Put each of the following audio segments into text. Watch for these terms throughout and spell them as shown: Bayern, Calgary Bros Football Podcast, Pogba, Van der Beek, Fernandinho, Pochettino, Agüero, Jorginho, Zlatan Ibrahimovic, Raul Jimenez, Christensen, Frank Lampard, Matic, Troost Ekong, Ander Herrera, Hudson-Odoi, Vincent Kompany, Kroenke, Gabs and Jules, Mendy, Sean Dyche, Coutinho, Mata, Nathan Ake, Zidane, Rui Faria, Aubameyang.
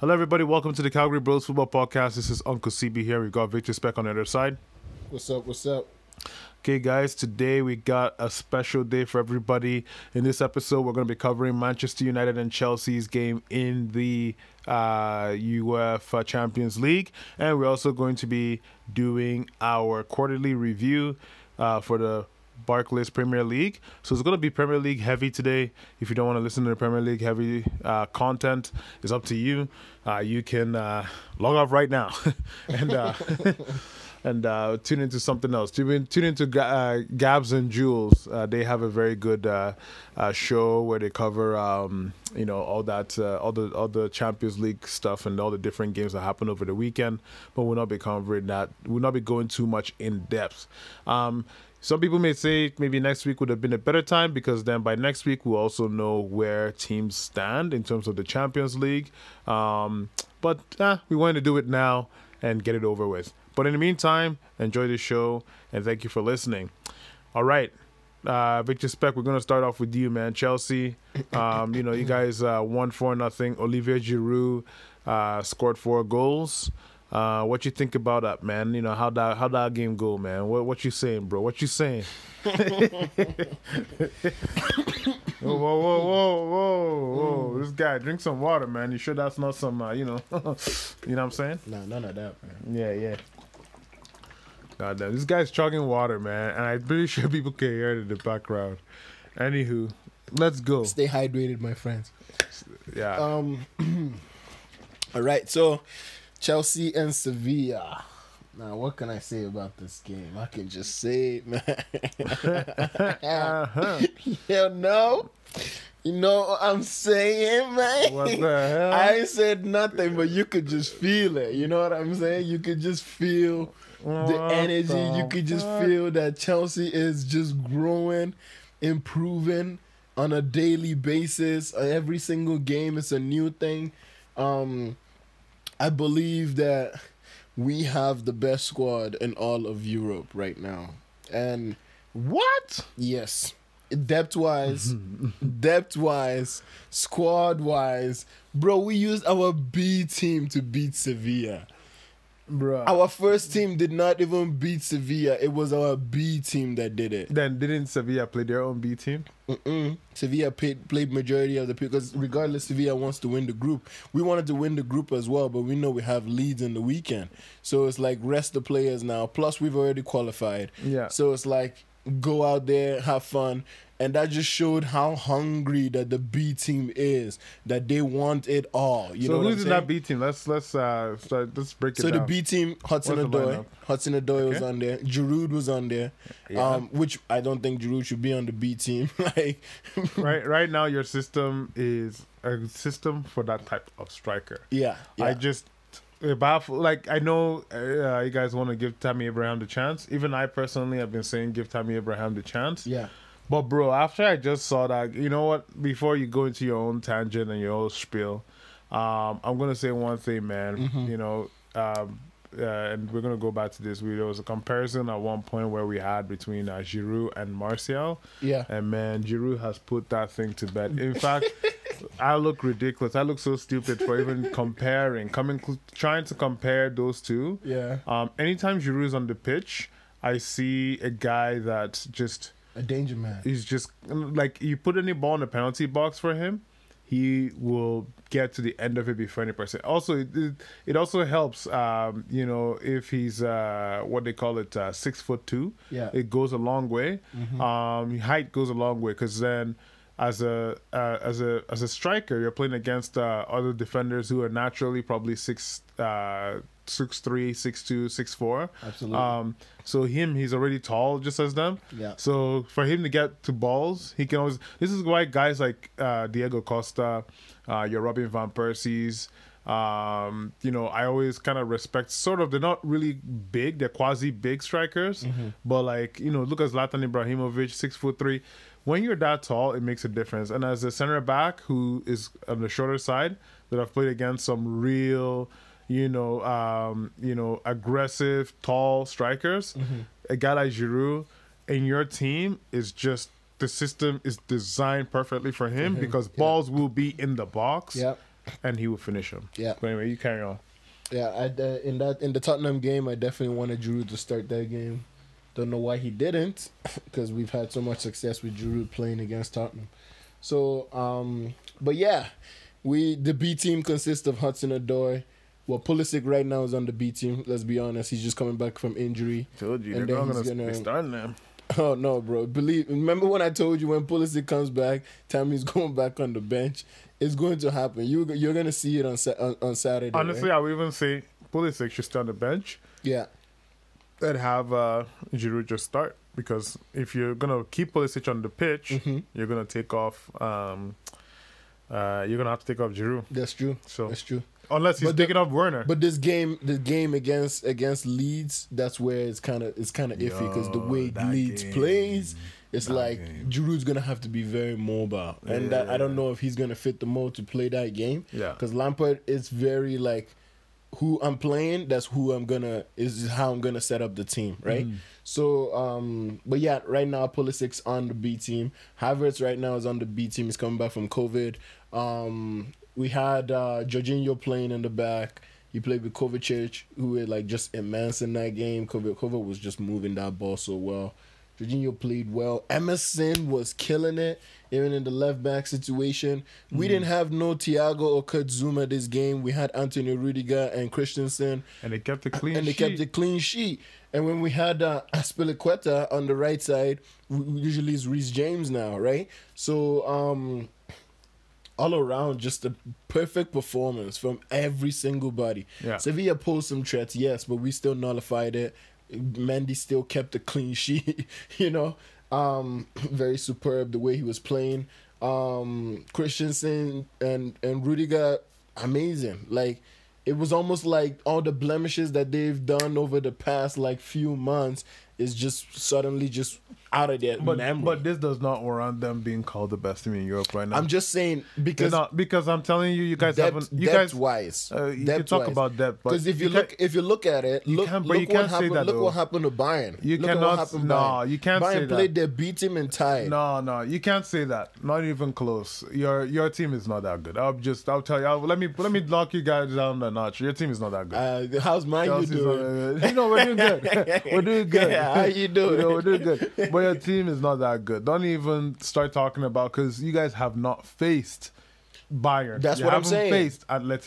Hello everybody, welcome to the Calgary Bros Football Podcast. This is Uncle CB here. We've got Victor Speck on the other side. What's up, what's up? Okay guys, today we got a special day for everybody. In this episode, we're going to be covering Manchester United and Chelsea's game in the UEFA Champions League. And we're also going to be doing our quarterly review for the Barclays Premier League. So it's going to be Premier League heavy today. If you don't want to listen to the Premier League heavy content, it's up to you. You can log off right now and and tune into something else. Tune into Gabs and Jules. They have a very good show where they cover all that all the Champions League stuff and all the different games that happen over the weekend. But we'll not be covering that. We'll not be going too much in depth. Some people may say maybe next week would have been a better time, because then by next week we'll also know where teams stand in terms of the Champions League. But we wanted to do it now and get it over with. But in the meantime, enjoy the show and thank you for listening. All right, Victor Speck, we're going to start off with you, man. Chelsea, you guys won 4-0. Olivier Giroud scored 4 goals. What you think about that, man? You know, how that game go, man? What you saying, bro? What you saying? Whoa. This guy, drink some water, man. You sure that's not some, you know what I'm saying? No, none of that, man. Yeah. Goddamn, this guy's chugging water, man. And I'm pretty sure people can hear it in the background. Anywho, let's go. Stay hydrated, my friends. Yeah. All right, so Chelsea and Sevilla. Now, what can I say about this game? I can just say, man. You know what I'm saying, man? What the hell? I ain't said nothing, but you could just feel it. You know what I'm saying? You could just feel the energy. You could just feel that Chelsea is just growing, improving on a daily basis. Every single game is a new thing. I believe that we have the best squad in all of Europe right now. And what? Yes. Depth-wise, squad-wise. Bro, we used our B team to beat Sevilla. Bro, our first team did not even beat Sevilla. It was our B team that did it. Then didn't Sevilla play their own B team? Sevilla played majority of the people, because regardless, Sevilla wants to win the group. We wanted to win the group as well, but we know we have Leeds in the weekend, so it's like rest the players now. Plus, we've already qualified. Yeah. So it's like go out there, have fun. And that just showed how hungry that the B team is, that they want it all. So who's in that B team? Let's break it down. So the B team, Hudson-Odoi was on there. Giroud was on there, which I don't think Giroud should be on the B team. Like right now, your system is a system for that type of striker. Yeah. I know you guys want to give Tammy Abraham the chance. Even I personally have been saying give Tammy Abraham the chance. Yeah. But, bro, after I just saw that, you know what? Before you go into your own tangent and your own spiel, I'm going to say one thing, man. Mm-hmm. And we're going to go back to this. There was a comparison at one point where we had between Giroud and Martial. Yeah. And, man, Giroud has put that thing to bed. In fact, I look ridiculous. I look so stupid for even comparing, trying to compare those two. Yeah. Anytime Giroud is on the pitch, I see a guy that just... a danger man. He's just like, you put any ball in the penalty box for him, he will get to the end of it before any person. Also, it also helps, if he's 6'2". Yeah, it goes a long way. Mm-hmm. Height goes a long way, because then as a striker, you're playing against other defenders who are naturally probably 6'3", 6'2", 6'4". Absolutely. So he's already tall, just as them. Yeah. So for him to get to balls, he can always. This is why guys like Diego Costa, your Robin van Persie's, I always kind of respect. Sort of, they're not really big; they're quasi big strikers. Mm-hmm. But look at Zlatan Ibrahimovic, 6'3". When you're that tall, it makes a difference. And as a center back who is on the shorter side, that I've played against some real, aggressive, tall strikers. Mm-hmm. A guy like Giroud in your team is just, the system is designed perfectly for him, because balls will be in the box. Yep. and he would finish him. Yeah. But anyway, you carry on. Yeah, in the Tottenham game, I definitely wanted Giroud to start that game. Don't know why he didn't, because we've had so much success with Giroud playing against Tottenham. So, but yeah, the B team consists of Hudson-Odoi. Well, Pulisic right now is on the B team. Let's be honest, he's just coming back from injury. Told you, and they're not going to be starting him. Oh no, bro! Remember when I told you when Pulisic comes back, Tammy's going back on the bench. It's going to happen. You're going to see it on Saturday. Honestly, right? I would even say Pulisic should stay on the bench. Yeah, and have Giroud just start, because if you're going to keep Pulisic on the pitch, mm-hmm. You're going to have to take off Giroud. That's true. So that's true. Unless he's picking up Werner. But this game against Leeds, that's where it's kind of iffy, because the way Leeds plays, it's like Giroud's gonna have to be very mobile, and I don't know if he's gonna fit the mold to play that game. Yeah, because Lampard is very like, who I'm playing, that's who I'm gonna is how I'm gonna set up the team, right? Mm. So, but yeah, right now Pulisic's on the B team. Havertz right now is on the B team. He's coming back from COVID. We had Jorginho playing in the back. He played with Kovacic, who were like just immense in that game. Kovacic was just moving that ball so well. Jorginho played well. Emerson was killing it, even in the left back situation. We didn't have no Thiago or Kurzuma this game. We had Anthony Rudiger and Christensen. And they kept a clean sheet. And when we had Azpilicueta on the right side, usually it's Reece James now, right? So, all around, just a perfect performance from every single body. Yeah. Sevilla pulled some threats, yes, but we still nullified it. Mendy still kept a clean sheet, you know. Very superb the way he was playing. Christensen and Rudiger, amazing. Like, it was almost like all the blemishes that they've done over the past like few months is just suddenly just out of their memory. But this does not warrant them being called the best team in Europe right now. I'm just saying, because I'm telling you, you guys haven't. You guys wise. You can talk about depth, because if you look at it, look what happened to Bayern. You cannot. No, you can't say that. Bayern played their B team and tied. No, you can't say that. Not even close. Your team is not that good. I'll tell you. Let me knock you guys down a notch. Your team is not that good. How's mine? You doing? No, we're doing good. We're doing good. Yeah, how you doing? We're doing good. But your team is not that good. Don't even start talking about, because you guys have not faced Bayern. That's what I'm saying. You haven't faced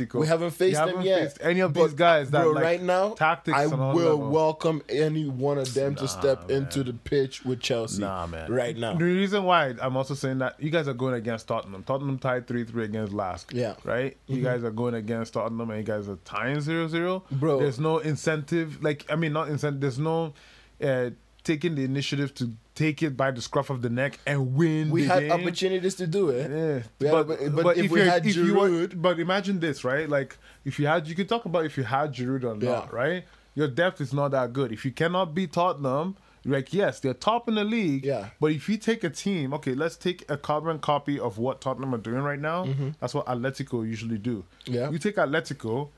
Atletico. We haven't faced them yet. You haven't faced any of these guys. Bro, right now, tactics I will welcome any one of them to step into the pitch with Chelsea. Nah, man. Right now. The reason why I'm also saying that, you guys are going against Tottenham. Tottenham tied 3-3 against Lask. Yeah. Right? Mm-hmm. You guys are going against Tottenham and you guys are tying 0-0. Bro. There's no incentive. There's no... taking the initiative to take it by the scruff of the neck and win the game. We had opportunities to do it. Yeah. But imagine this, right? Like, you can talk about if you had Giroud or not, right? Your depth is not that good. If you cannot beat Tottenham, like, yes, they're top in the league. Yeah. But if you take a team, okay, let's take a carbon copy of what Tottenham are doing right now. Mm-hmm. That's what Atletico usually do. Yeah. You take Atletico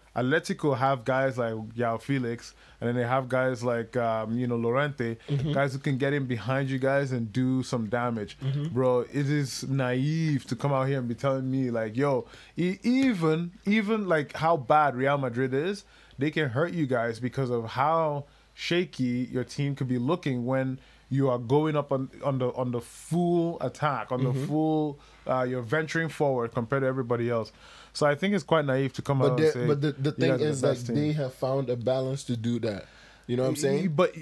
have guys like João Felix, and then they have guys like Llorente, mm-hmm. guys who can get in behind you guys and do some damage. Mm-hmm. Bro, it is naive to come out here and be telling me like, yo, even like how bad Real Madrid is, they can hurt you guys because of how shaky your team could be looking when you are going up on the full attack, on mm-hmm. the full. You're venturing forward compared to everybody else. So I think it's quite naive to come out and say... But the thing is that they have found a balance to do that. You know what I'm saying? But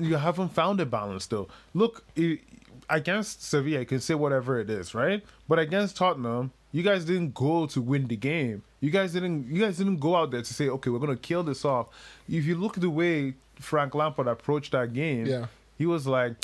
you haven't found a balance, though. Look, against Sevilla, you can say whatever it is, right? But against Tottenham, you guys didn't go to win the game. You guys didn't go out there to say, okay, we're going to kill this off. If you look at the way Frank Lampard approached that game, he was like...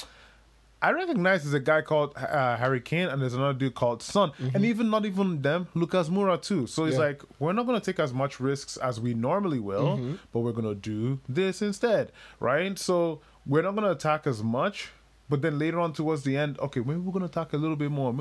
I recognize there's a guy called Harry Kane, and there's another dude called Son. Mm-hmm. And not even them, Lucas Moura too. So it's like, we're not going to take as much risks as we normally will, mm-hmm. but we're going to do this instead, right? So we're not going to attack as much, but then later on towards the end, okay, maybe we're going to attack a little bit more.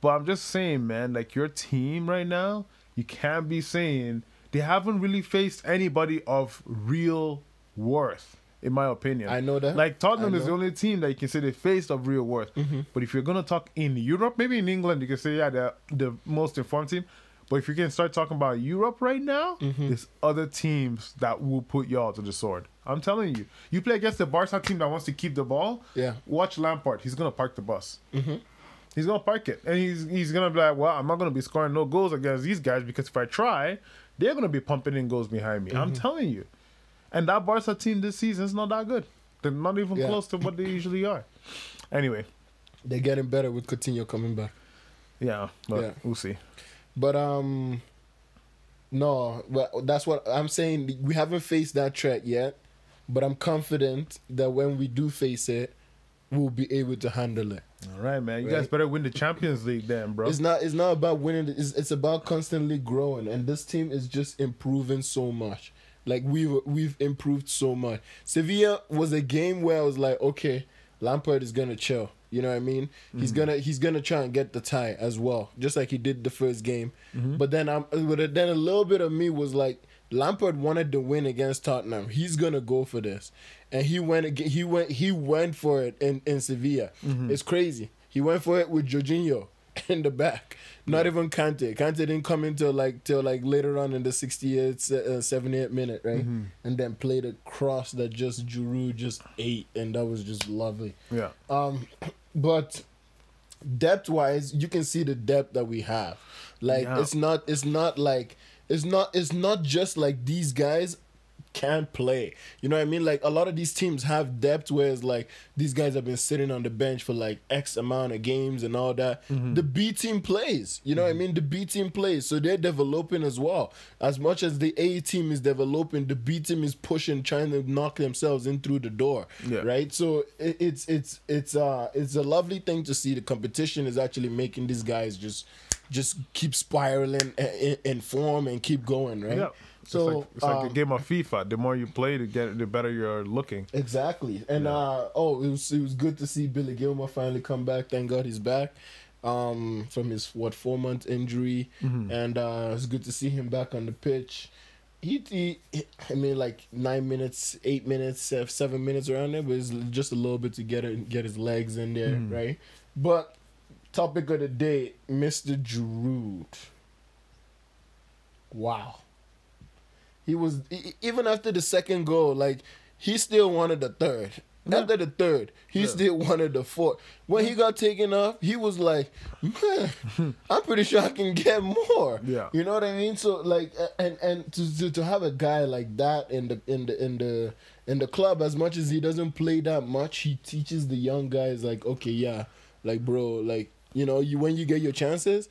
But I'm just saying, man, like your team right now, you can't be saying they haven't really faced anybody of real worth. In my opinion. I know that. Like, Tottenham is the only team that you can say they faced of real worth. Mm-hmm. But if you're going to talk in Europe, maybe in England, you can say, yeah, they're the most informed team. But if you're going to start talking about Europe right now, there's other teams that will put y'all to the sword. I'm telling you. You play against the Barca team that wants to keep the ball, watch Lampard. He's going to park the bus. He's going to park it. And he's going to be like, well, I'm not going to be scoring no goals against these guys because if I try, they're going to be pumping in goals behind me. I'm telling you. And that Barca team this season is not that good. They're not even close to what they usually are. Anyway. They're getting better with Coutinho coming back. Yeah, but we'll see. But, no, but that's what I'm saying. We haven't faced that threat yet, but I'm confident that when we do face it, we'll be able to handle it. All right, man. You guys better win the Champions League then, bro. It's not about winning. It's about constantly growing, and this team is just improving so much. Like, we've improved so much. Sevilla was a game where I was like, okay, Lampard is going to chill. You know what I mean? He's gonna try and get the tie as well, just like he did the first game. But then a little bit of me was like, Lampard wanted the win against Tottenham. He's gonna go for this, and he went for it in Sevilla. It's crazy. He went for it with Jorginho in the back. Not even Kante. Kante didn't come in till later on in the 68th, 78th minute, right? And then played a cross that just Giroud just ate, and that was just lovely. Yeah. But depth-wise, you can see the depth that we have. Like it's not just like these guys can't play. You know what I mean? Like, a lot of these teams have depth, whereas like these guys have been sitting on the bench for like X amount of games and all that. The B team plays. You know what I mean? The B team plays. So they're developing as well. As much as the A team is developing, the B team is pushing, trying to knock themselves in through the door. Yeah. Right? So it's a lovely thing to see. The competition is actually making these guys just keep spiraling in form and keep going, right? Yeah. So it's like a game of FIFA. The more you play, the better you're looking. Exactly. And it was good to see Billy Gilmour finally come back. Thank God he's back from his 4-month injury, and it's good to see him back on the pitch. He 9 minutes, 8 minutes, 7 minutes around there, but it's just a little bit to get his legs in there, right? But topic of the day, Mr. Giroud. Wow. He was, even after the second goal, like, he still wanted the third. Yeah. After the third, he still wanted the fourth. When he got taken off, he was like, man, I'm pretty sure I can get more. Yeah. You know what I mean? So, like, and to have a guy like that in the club, as much as he doesn't play that much, he teaches the young guys, like, okay, yeah, like, bro, like, you know, when you get your chances,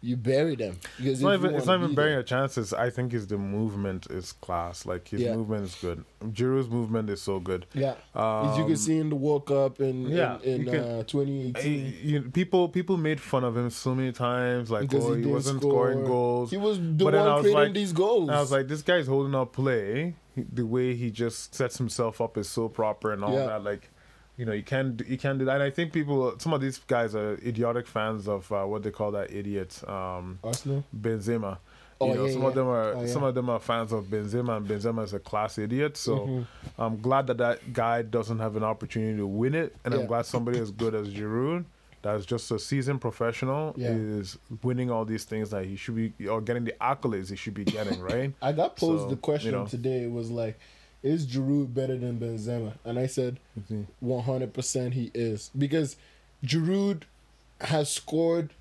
you bury them. It's not even burying your chances. I think the movement is class. Like, his movement is good. Giroud's movement is so good. Yeah. As you can see in the World Cup in 2018. People made fun of him so many times. Like, because he wasn't scoring goals. He was the one creating these goals. I was like, this guy's holding up play. The way he just sets himself up is so proper and all that. Like, you know, you can do that. And I think some of these guys are idiotic fans of what they call that idiot, Arsenal? Benzema. Oh, you know, some of them are fans of Benzema, and Benzema is a class idiot. So I'm glad that guy doesn't have an opportunity to win it, and I'm glad somebody as good as Giroud, that's just a seasoned professional, is winning all these things that he should be, or getting the accolades he should be getting, right? I got posed the question today. It was like, is Giroud better than Benzema? And I said, 100% he is. Because Giroud has scored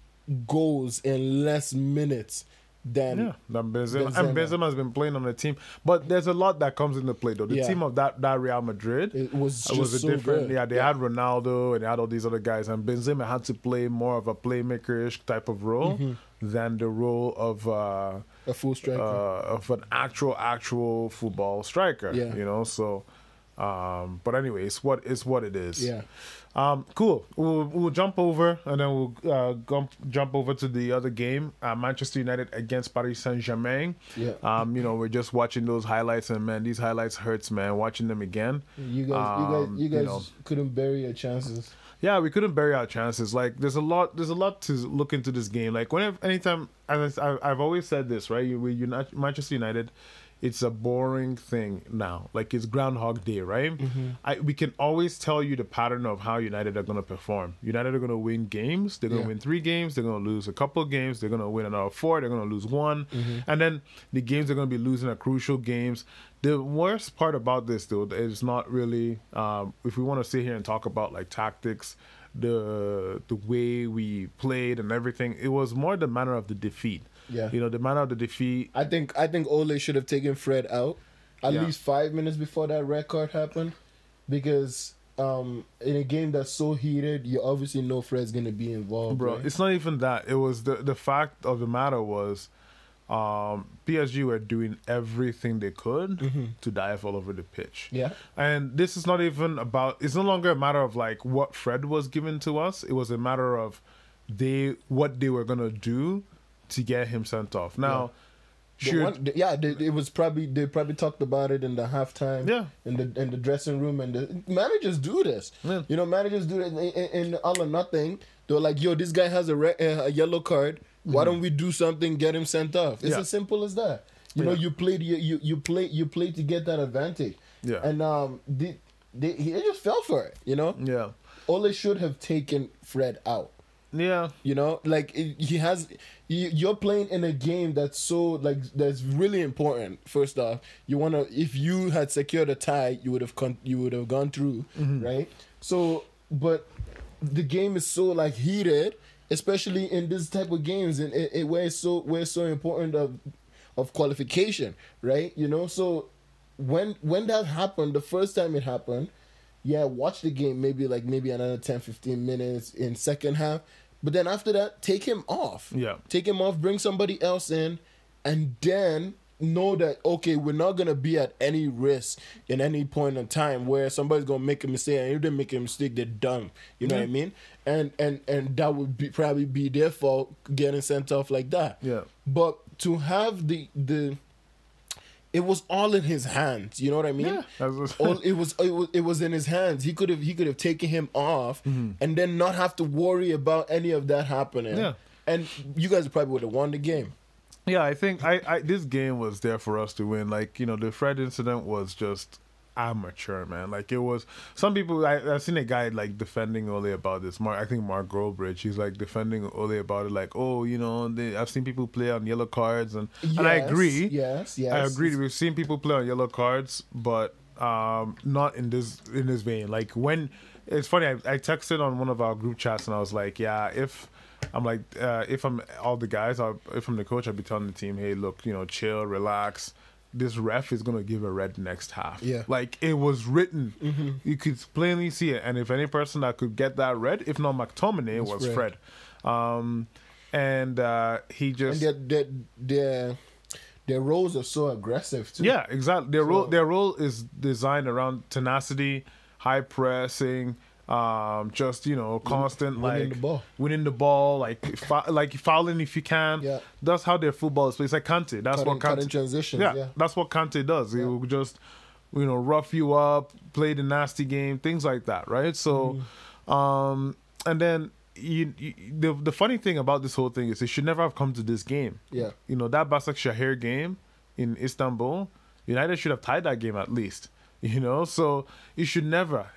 goals in less minutes than Benzema. And Benzema has been playing on the team. But there's a lot that comes into play, though. The team of that Real Madrid, it was different. Good. Yeah, they had Ronaldo and they had all these other guys. And Benzema had to play more of a playmaker-ish type of role than the role of... a full striker, of an actual football striker, you know. So, but anyway, it's what it is. Yeah. Cool. We'll jump over, and then we'll jump over to the other game, Manchester United against Paris Saint-Germain. Yeah. You know, we're just watching those highlights, and man, these highlights hurts, man. Watching them again. You guys couldn't bury your chances. Yeah, we couldn't bury our chances. Like, there's a lot to look into this game. Like, I've always said this, right? Manchester United, it's a boring thing now. Like, it's Groundhog Day, right? Mm-hmm. We can always tell you the pattern of how United are going to perform. United are going to win games. They're going to win 3 games. They're going to lose a couple of games. They're going to win another 4. They're going to lose 1. Mm-hmm. And then the games they're going to be losing are crucial games. The worst part about this, though, is not really... if we want to sit here and talk about, like, tactics, the way we played and everything, it was more the manner of the defeat. Yeah, you know, the manner of the defeat. I think Ole should have taken Fred out at least 5 minutes before that red card happened, because in a game that's so heated, you obviously know Fred's gonna be involved. Bro, right? It's not even that. It was the fact of the matter was, PSG were doing everything they could to dive all over the pitch. Yeah, and this is not even about. It's no longer a matter of like what Fred was given to us. It was a matter of what they were gonna do to get him sent off. Now, they probably talked about it in the halftime, in the dressing room, and the managers do this. Yeah. You know, managers do it in all or nothing. They're like, yo, this guy has a yellow card. Why don't we do something? Get him sent off. It's as simple as that. You know, you play to get that advantage. Yeah, and he just fell for it. You know. Yeah. Ole should have taken Fred out. Yeah, you know, like you're playing in a game that's so like that's really important. First off, if you had secured a tie, you would have gone through, right? So, but the game is so like heated, especially in this type of games, and where it's so important of qualification, right? You know, so when that happened, the first time it happened. Yeah, watch the game maybe another 10, 15 minutes in second half. But then after that, take him off. Yeah. Take him off, bring somebody else in, and then know that, okay, we're not going to be at any risk in any point in time where somebody's going to make a mistake, and if they make a mistake, they're done. You know what I mean? And that would probably be their fault getting sent off like that. Yeah. But to have the it was all in his hands. You know what I mean? Yeah. It was in his hands. He could have taken him off and then not have to worry about any of that happening. Yeah. And you guys probably would have won the game. Yeah, I think I this game was there for us to win. Like, you know, the Fred incident was just amateur, man. Like, it was... Some people... I've seen a guy, like, defending Ole about this. I think Mark Grobridge, he's, like, defending Ole about it. Like, oh, you know, I've seen people play on yellow cards. And I agree. Yes. I agree. We've seen people play on yellow cards, but not in this vein. Like, when... It's funny. I texted on one of our group chats, and I was like, yeah, if I'm all the guys, if I'm the coach, I'd be telling the team, hey, look, you know, chill, relax. This ref is going to give a red next half. Yeah. Like, it was written. Mm-hmm. You could plainly see it. And if any person that could get that red, if not McTominay, was Fred. He just... And their roles are so aggressive, too. Yeah, exactly. Their role is designed around tenacity, high pressing... just, you know, constant winning the ball, like fouling if you can. Yeah. That's how their football is played. It's like Kante. That's what Kante transitions. Yeah, that's what Kante does. Yeah. He will just, you know, rough you up, play the nasty game, things like that, right? So, and then the funny thing about this whole thing is it should never have come to this game. Yeah, you know, that Başakşehir game in Istanbul, United should have tied that game at least. You know, so it should never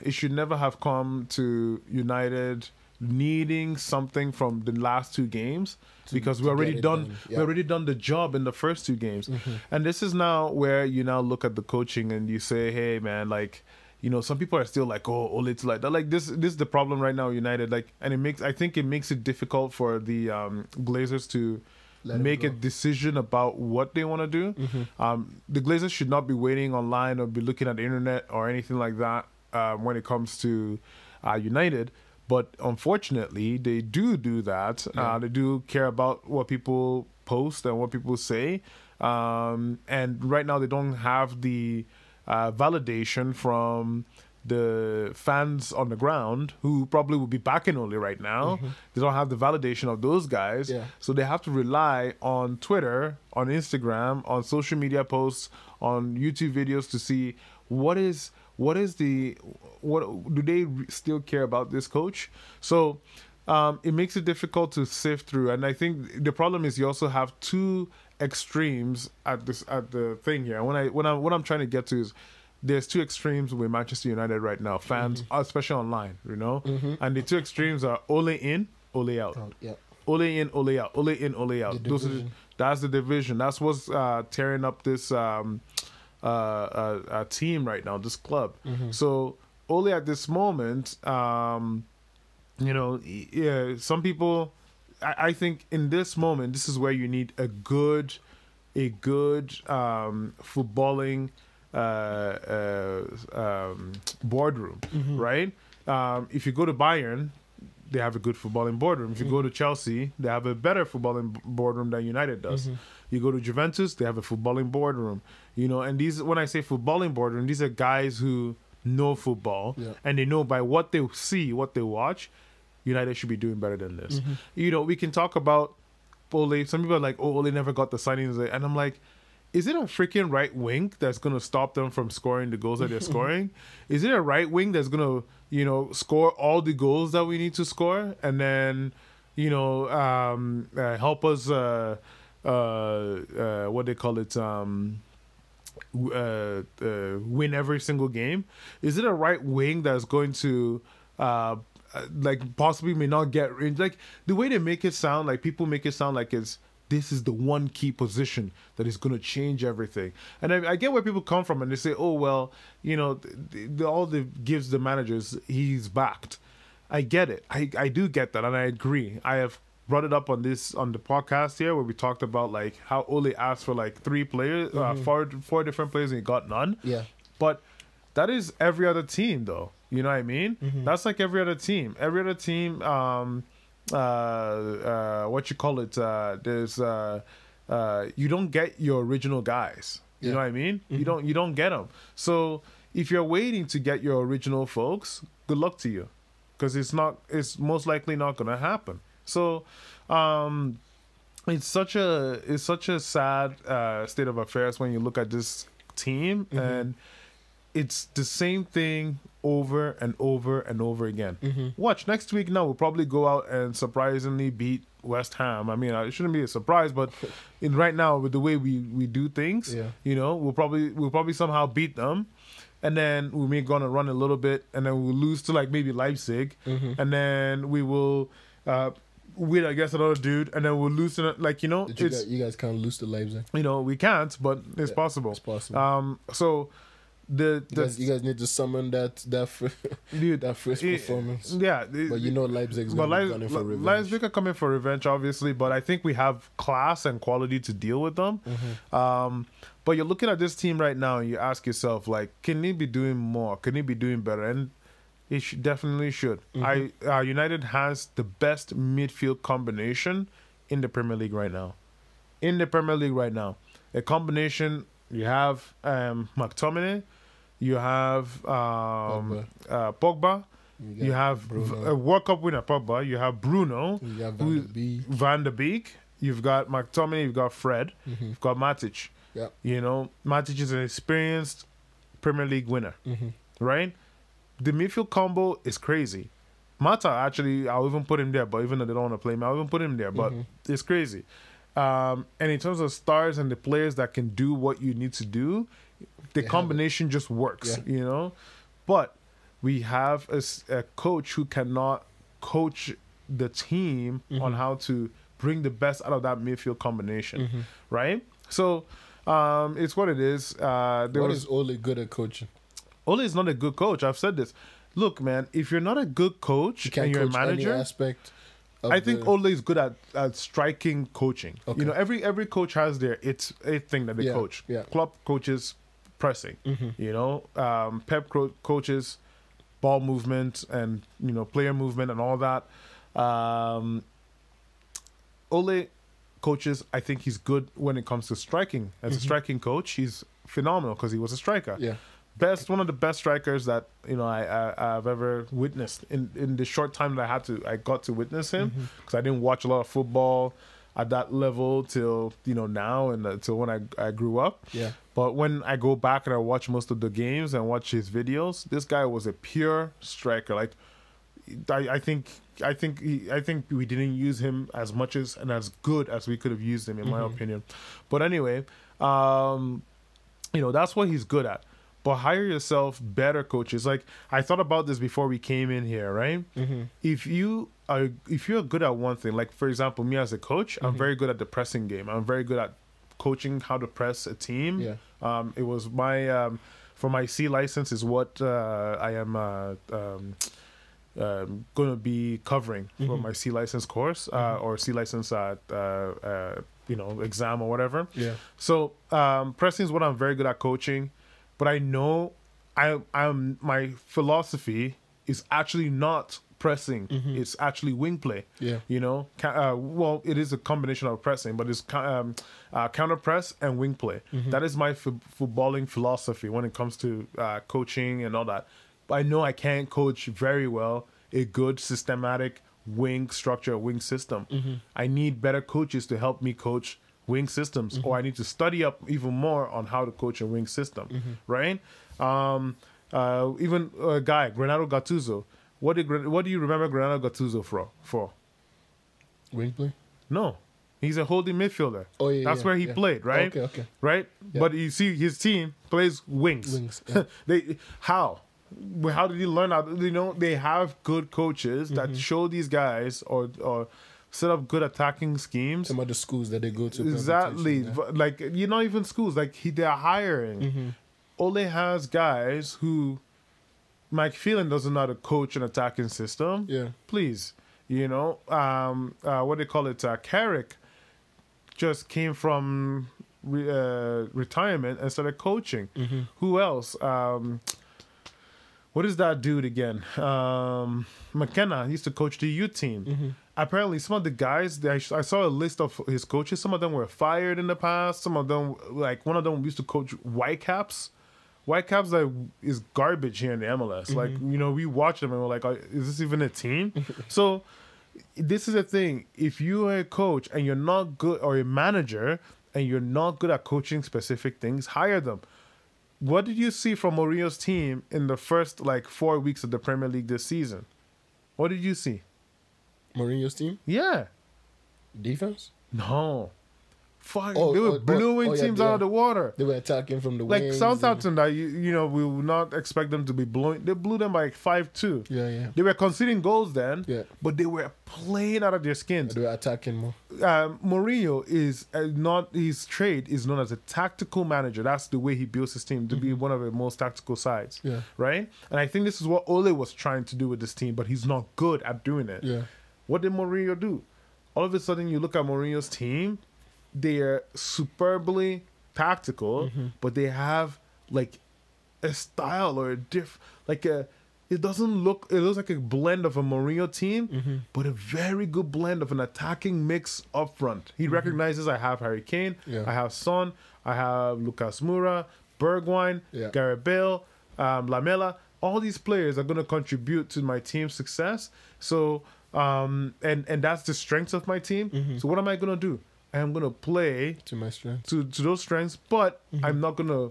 have come to United needing something from the last 2 games because we've already done the job in the first 2 games. Mm-hmm. And this is now where you now look at the coaching and you say, hey, man, like, you know, some people are still like, oh, Ole to like that. Like, this is the problem right now, United. Like, and I think it makes it difficult for the Glazers to... make a decision about what they want to do. Mm-hmm. The Glazers should not be waiting online or be looking at the internet or anything like that when it comes to United. But unfortunately, they do that. Yeah. They do care about what people post and what people say. And right now, they don't have the validation from... the fans on the ground who probably will be backing Ole right now. Mm-hmm. They don't have the validation of those guys. Yeah. So they have to rely on Twitter, on Instagram, on social media posts, on YouTube videos to see what do they still care about this coach? So it makes it difficult to sift through. And I think the problem is you also have two extremes at this at the thing here. What I'm trying to get to is there's two extremes with Manchester United right now, fans, mm-hmm. especially online, you know. Mm-hmm. And the two extremes are Ole in, Ole out. Oh, yeah. Ole in, Ole out. Ole in, Ole out. That's the division. That's what's tearing up this team right now, this club. Mm-hmm. So Ole at this moment, you know, yeah, some people. I think in this moment, this is where you need a good footballing boardroom, mm-hmm. right? If you go to Bayern, they have a good footballing boardroom. If you mm-hmm. go to Chelsea, they have a better footballing boardroom than United does. Mm-hmm. You go to Juventus, they have a footballing boardroom. You know, and these, when I say footballing boardroom, these are guys who know football, yeah. and they know by what they see, what they watch, United should be doing better than this. Mm-hmm. You know, we can talk about Ole. Some people are like, oh, Ole never got the signings. And I'm like, is it a freaking right wing that's going to stop them from scoring the goals that they're scoring? Is it a right wing that's going to, you know, score all the goals that we need to score? And then, you know, help us, win every single game? Is it a right wing that's going to... like possibly may not get range. Like the way they make it sound, like people make it sound like it's this is the one key position that is going to change everything. And I get where people come from and they say, oh well, you know, all the gives the managers, he's backed. I get it. I do get that, and I agree. I have brought it up on the podcast here where we talked about like how Ole asked for like three players, mm-hmm. four different players, and he got none. Yeah, but that is every other team though. You know what I mean? Mm-hmm. That's like every other team. Every other team, you don't get your original guys. You yeah. know what I mean? Mm-hmm. You don't get them. So if you're waiting to get your original folks, good luck to you, because it's most likely not gonna happen. So, it's such a sad state of affairs when you look at this team, mm-hmm. and it's the same thing over and over and over again. Mm-hmm. Watch next week. Now we'll probably go out and surprisingly beat West Ham. I mean, it shouldn't be a surprise, but in right now with the way we do things, yeah. you know, we'll probably somehow beat them, and then we may go on a run a little bit, and then we'll lose to like maybe Leipzig, mm-hmm. and then we will win against another dude, and then we'll lose to like, you know, you guys can't lose to Leipzig. You know, we can't, but it's possible. It's possible. So. You guys need to summon that first performance. Yeah, but you know Leipzig's coming for revenge. Leipzig are coming for revenge, obviously, but I think we have class and quality to deal with them. Mm-hmm. But you're looking at this team right now, and you ask yourself, like, can he be doing more? Can he be doing better? And he definitely should. Mm-hmm. United has the best midfield combination in the Premier League right now. A combination. You have McTominay. You have Pogba. You have a World Cup winner, Pogba. You have Bruno. You have Van der Beek. You've got McTominay. You've got Fred. Mm-hmm. You've got Matic. Yep. You know, Matic is an experienced Premier League winner, mm-hmm. right? The midfield combo is crazy. Mata, actually, I'll even put him there, but even though they don't want to play him, I'll even put him there, but mm-hmm. it's crazy. And in terms of stars and the players that can do what you need to do, the combination just works, yeah. you know. But we have a coach who cannot coach the team mm-hmm. on how to bring the best out of that midfield combination, mm-hmm. right? So it's what it is. Is Ole good at coaching? Ole is not a good coach. I've said this. Look, man, if you're not a good coach and you're coach a manager, any aspect. I think Ole is good at striking coaching. Okay. You know, every coach has their thing that they coach. Yeah. Klopp coaches pressing. Mm-hmm. You know, Pep coaches ball movement and, you know, player movement and all that. Ole coaches. I think he's good when it comes to striking. As mm-hmm. a striking coach, he's phenomenal because he was a striker. Yeah. One of the best strikers that, you know, I've ever witnessed in the short time that I got to witness him, because mm-hmm. I didn't watch a lot of football at that level till, you know, now and till when I grew up. Yeah. But when I go back and I watch most of the games and watch his videos, this guy was a pure striker. Like I think we didn't use him as much as and as good as we could have used him, in my opinion. But anyway, you know, that's what he's good at. But hire yourself better coaches. Like, I thought about this before we came in here, right? If you're good at one thing, like for example, me as a coach, I'm very good at the pressing game. I'm very good at coaching how to press a team. It was my for my C license is what I am going to be covering for my C license course or C license at you know, exam or whatever. So pressing is what I'm very good at coaching. But I know I'm my philosophy is actually not pressing. It's actually wing play. You know, well, it is a combination of pressing, but it's counter press and wing play. That is my footballing philosophy when it comes to coaching and all that. But I know I can't coach very well a good systematic wing structure, wing system. I need better coaches to help me coach wing systems, or I need to study up even more on how to coach a wing system, right? Even a guy, Gennaro Gattuso. What do you remember Gennaro Gattuso for? Wing play? No, he's a holding midfielder. Oh yeah, that's where he played, right? Okay, right. Yeah. But you see, his team plays wings. How did he learn? How, you know, they have good coaches that show these guys or set up good attacking schemes. Some of the schools that they go to. Exactly. Like, you're not even schools. Like, they're hiring. Ole has guys who... Mike Phelan doesn't know how to coach an attacking system. Please. You know, what do they call it? Carrick just came from retirement and started coaching. Who else? What is that dude again? McKenna used to coach the U team. Apparently, some of the guys, I saw a list of his coaches. Some of them were fired in the past. Some of them, like one of them used to coach Whitecaps. Whitecaps is garbage here in the MLS. Like, you know, we watch them and we're like, is this even a team? So this is the thing. If you are a coach and you're not good, or a manager and you're not good at coaching specific things, hire them. What did you see from Mourinho's team in the first, 4 weeks of the Premier League this season? What did you see? Mourinho's team? Yeah. Defense? No. They were blowing teams out of the water. They were attacking from the wings. Like Southampton, we would not expect them to be blowing. They blew them by 5-2. Yeah. They were conceding goals then, but they were playing out of their skins. They were attacking more. Mourinho is his trade is known as a tactical manager. That's the way he builds his team, to be one of the most tactical sides. Yeah. Right? And I think this is what Ole was trying to do with this team, but he's not good at doing it. Yeah. What did Mourinho do? All of a sudden, you look at Mourinho's team. They are superbly tactical, but they have like a style or it looks like a blend of a Mourinho team, but a very good blend of an attacking mix up front. He recognizes I have Harry Kane, I have Son, I have Lucas Moura, Bergwijn, Gareth Bale, Lamela. All these players are going to contribute to my team's success. So, and that's the strength of my team. So what am I going to do? I'm gonna play to my strengths, to those strengths, but I am not gonna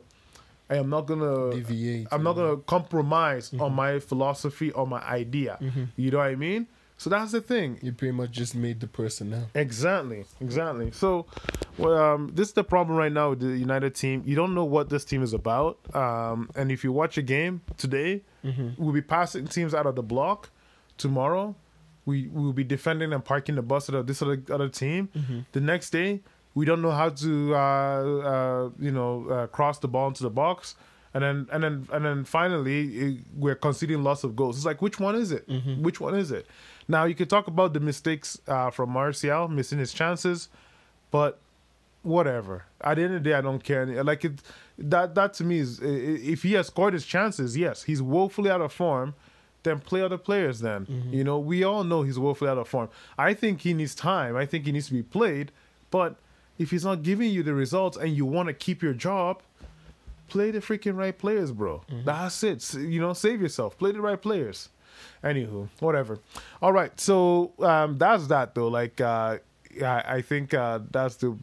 deviate. I'm not gonna compromise on my philosophy or my idea. You know what I mean? So that's the thing. You pretty much just made the personnel. Exactly. So, this is the problem right now with the United team. You don't know what this team is about. And if you watch a game today, we'll be passing teams out of the block. Tomorrow, we'll be defending and parking the bus of this other team. The next day, we don't know how to, cross the ball into the box, and then finally, we're conceding lots of goals. It's like, which one is it? Which one is it? Now you could talk about the mistakes from Martial missing his chances, but whatever. At the end of the day, I don't care. Like it, that to me is, if he has scored his chances, yes, he's woefully out of form. Then play other players then. You know, we all know he's woefully out of form. I think he needs time. I think he needs to be played. But if he's not giving you the results and you want to keep your job, play the freaking right players, bro. That's it. You know, save yourself. Play the right players. Anywho, whatever. All right. So that's that, though. I think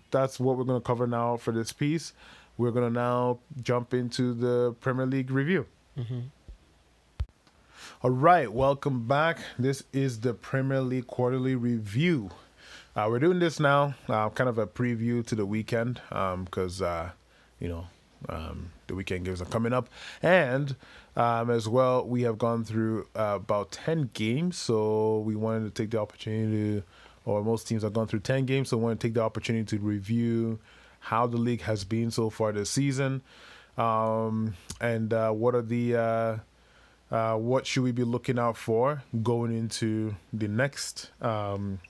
that's what we're going to cover now for this piece. We're going to now jump into the Premier League review. All right, welcome back. This is the Premier League Quarterly Review. We're doing this now, kind of a preview to the weekend, because, the weekend games are coming up. And as well, we have gone through about 10 games, so we wanted to take the opportunity to, or most teams have gone through 10 games, so we want to take the opportunity to review how the league has been so far this season, and what are the... what should we be looking out for going into the next, coming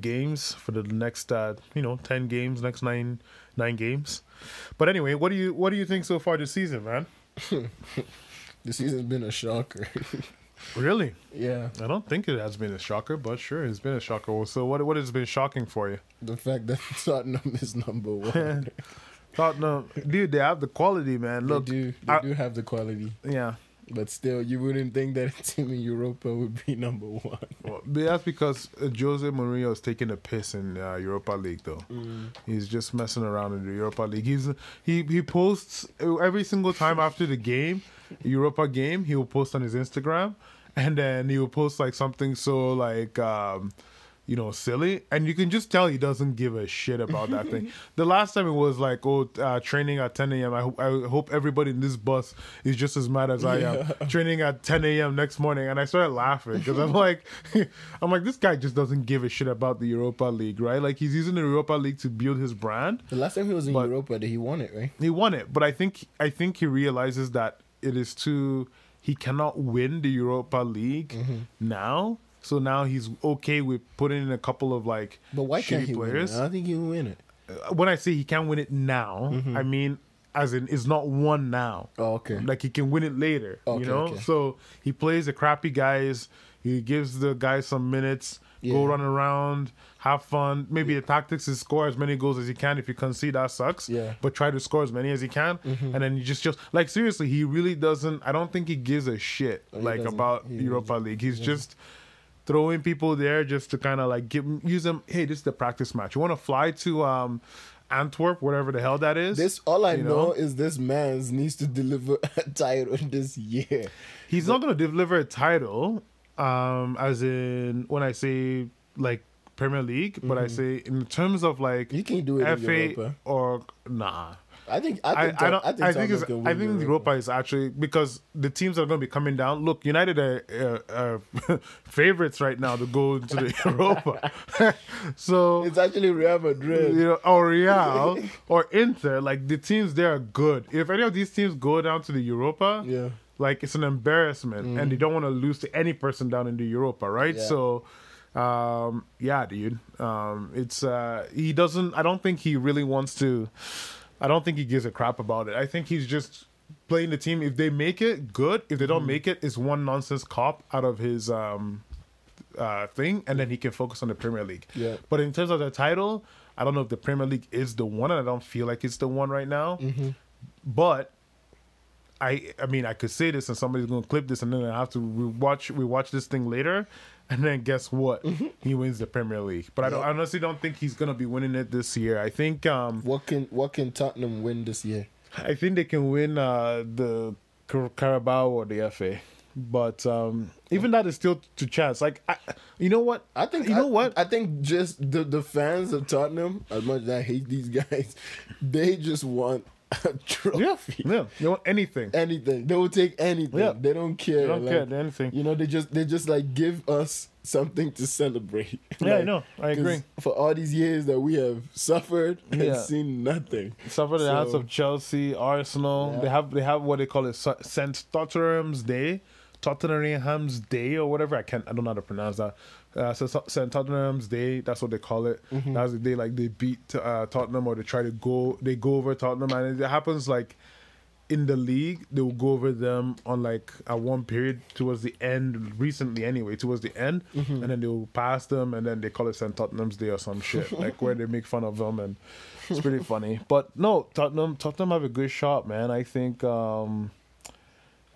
games for the next, 10 games, next nine games. But anyway, what do you think so far this season, man? The season's been a shocker. Really? Yeah. I don't think it has been a shocker, but sure, it's been a shocker. So what has been shocking for you? The fact that Tottenham is number one. Tottenham, dude, they have the quality, man. Look, they do have the quality. Yeah. But still, you wouldn't think that a team in Europa would be number one. Well, that's because Jose Mourinho is taking a piss in Europa League, though. Mm. He's just messing around in the Europa League. He posts every single time after the game, Europa game, he will post on his Instagram, and then he will post, like, something so, like... silly, and you can just tell he doesn't give a shit about that thing. The last time it was like, training at 10 a.m. I hope everybody in this bus is just as mad as I am. Training at 10 a.m. next morning, and I started laughing because I'm like, this guy just doesn't give a shit about the Europa League, right? Like, he's using the Europa League to build his brand. The last time he was in Europa, he won it, right? He won it, but I think he realizes that it is too. He cannot win the Europa League now. So now he's okay with putting in a couple of, like, but why can't he players. Win it? I don't think he can win it. When I say he can't win it now, I mean, as in, it's not won now. Oh, okay. Like, he can win it later, Okay. So he plays the crappy guys. He gives the guys some minutes, go run around, have fun. Maybe the tactics is score as many goals as you can. If you concede, that sucks. Yeah. But try to score as many as you can. Mm-hmm. And then you just... Like, seriously, he really doesn't... I don't think he gives a shit, about Europa League. He's just... throwing people there just to kind of like use them. Hey, this is the practice match. You want to fly to Antwerp, whatever the hell that is. This all I know is this man needs to deliver a title this year. He's not going to deliver a title, as in when I say like Premier League, but I say in terms of like you can do it FA in Europa. Or nah. I think Europa is actually because the teams that are going to be coming down. Look, United are favorites right now to go into the Europa. So it's actually Real Madrid, or Real or Inter. Like the teams there are good. If any of these teams go down to the Europa, like it's an embarrassment, and they don't want to lose to any person down in the Europa, right? Yeah. So. It's he doesn't. I don't think he really wants to. I don't think he gives a crap about it. I think he's just playing the team. If they make it, good. If they don't make it, it's one nonsense cop out of his thing, and then he can focus on the Premier League. Yeah. But in terms of the title, I don't know if the Premier League is the one, and I don't feel like it's the one right now. Mm-hmm. But I mean, I could say this, and somebody's going to clip this, and then I have to rewatch this thing later. And then guess what? He wins the Premier League. But I honestly don't think he's gonna be winning it this year. I think what can Tottenham win this year? I think they can win the Carabao or the FA. But even that is still to chance. Like I think just the fans of Tottenham, as much as I hate these guys, they just want a trophy. Yeah, they want anything. They will take anything. Yeah. They don't care. They don't care anything. They just like give us something to celebrate. Yeah, I know. I agree. For all these years that we have suffered and seen nothing. Suffered the hands of Chelsea, Arsenal. Yeah. They have what they call it St. Tottenham's Day or whatever. I don't know how to pronounce that. So St. Tottenham's Day, that's what they call it. Mm-hmm. That's the day like they beat Tottenham or they go over Tottenham, and it happens like in the league they will go over them on like at one period towards the end mm-hmm. and then they will pass them, and then they call it St. Tottenham's Day or some shit like where they make fun of them, and it's pretty funny. But no, Tottenham have a good shot, man.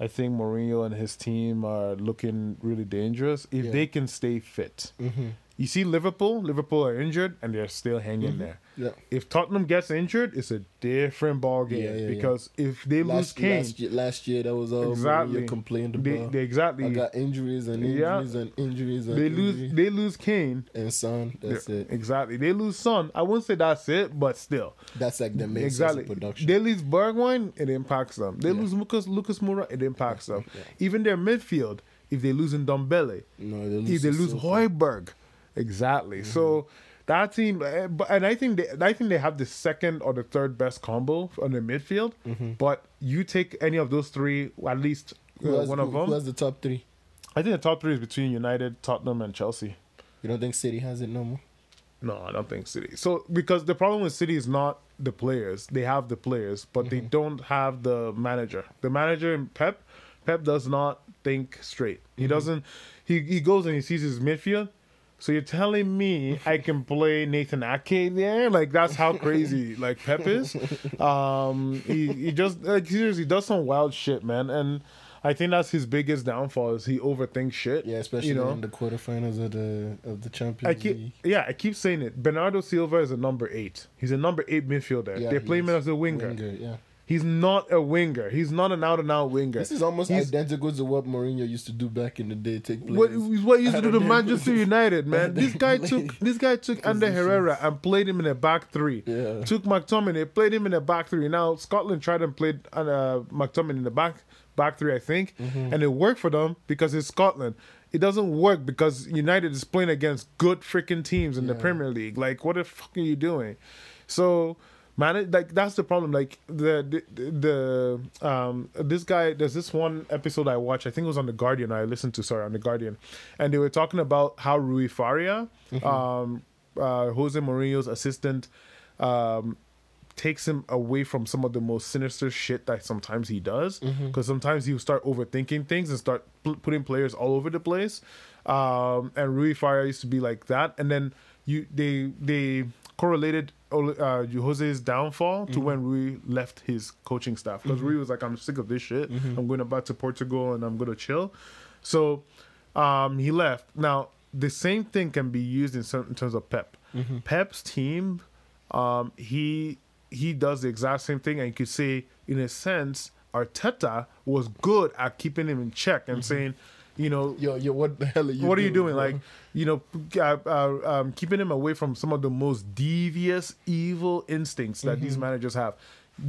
I think Mourinho and his team are looking really dangerous if they can stay fit. Mm-hmm. You see Liverpool are injured, and they're still hanging there. Yeah. If Tottenham gets injured, it's a different ball game because if they lose Kane... Last year, that was all you complained about. They I got injuries and injuries and injuries and They lose Kane. And Son, that's it. Exactly. They lose Son. I wouldn't say that's it, but still. That's like the main source of production. They lose Bergwijn, it impacts them. They lose Lucas Moura, it impacts them. Yeah. Even their midfield, if they lose Ndombele, if they lose Højbjerg... Exactly. Mm-hmm. So that team, and I think they have the second or the third best combo on the midfield. Mm-hmm. But you take any of those three, at least one of them. Who has the top three? I think the top three is between United, Tottenham, and Chelsea. You don't think City has it no more? No, I don't think City. So because the problem with City is not the players; they have the players, but they don't have the manager. The manager in Pep does not think straight. He doesn't. He goes and he sees his midfield. So you're telling me I can play Nathan Ake there? Like, that's how crazy, like, Pep is. He just, like, seriously does some wild shit, man. And I think that's his biggest downfall is he overthinks shit. Yeah, especially in the quarterfinals of the Champions League. I keep saying it. Bernardo Silva is a number 8. He's a number 8 midfielder. Yeah, they play him as a winger. Yeah. He's not a winger. He's not an out-and-out winger. This is almost identical to what Mourinho used to do back in the day. Take players. What he used to do to Manchester United, man. This guy took Ander Herrera and played him in a back three. Yeah. Took McTominay, played him in a back three. Now, Scotland tried and played McTominay in the back three, I think. Mm-hmm. And it worked for them because it's Scotland. It doesn't work because United is playing against good freaking teams in the Premier League. Like, what the fuck are you doing? So... Man, like that's the problem. Like this guy. There's this one episode I watched. I think it was on The Guardian. I listened to on The Guardian, and they were talking about how Rui Faria, Jose Mourinho's assistant, takes him away from some of the most sinister shit that sometimes he does. Because sometimes he'll start overthinking things and start putting players all over the place. And Rui Faria used to be like that, and then they correlated Jose's downfall to when Rui left his coaching staff because Rui was like, I'm sick of this shit. I'm going back to Portugal and I'm going to chill. So he left. Now, the same thing can be used in terms of Pep. Pep's team, he does the exact same thing. And you could say, in a sense, Arteta was good at keeping him in check and saying... You know, yo, what the hell are you doing? What are you doing? Like, you know, keeping him away from some of the most devious, evil instincts that these managers have.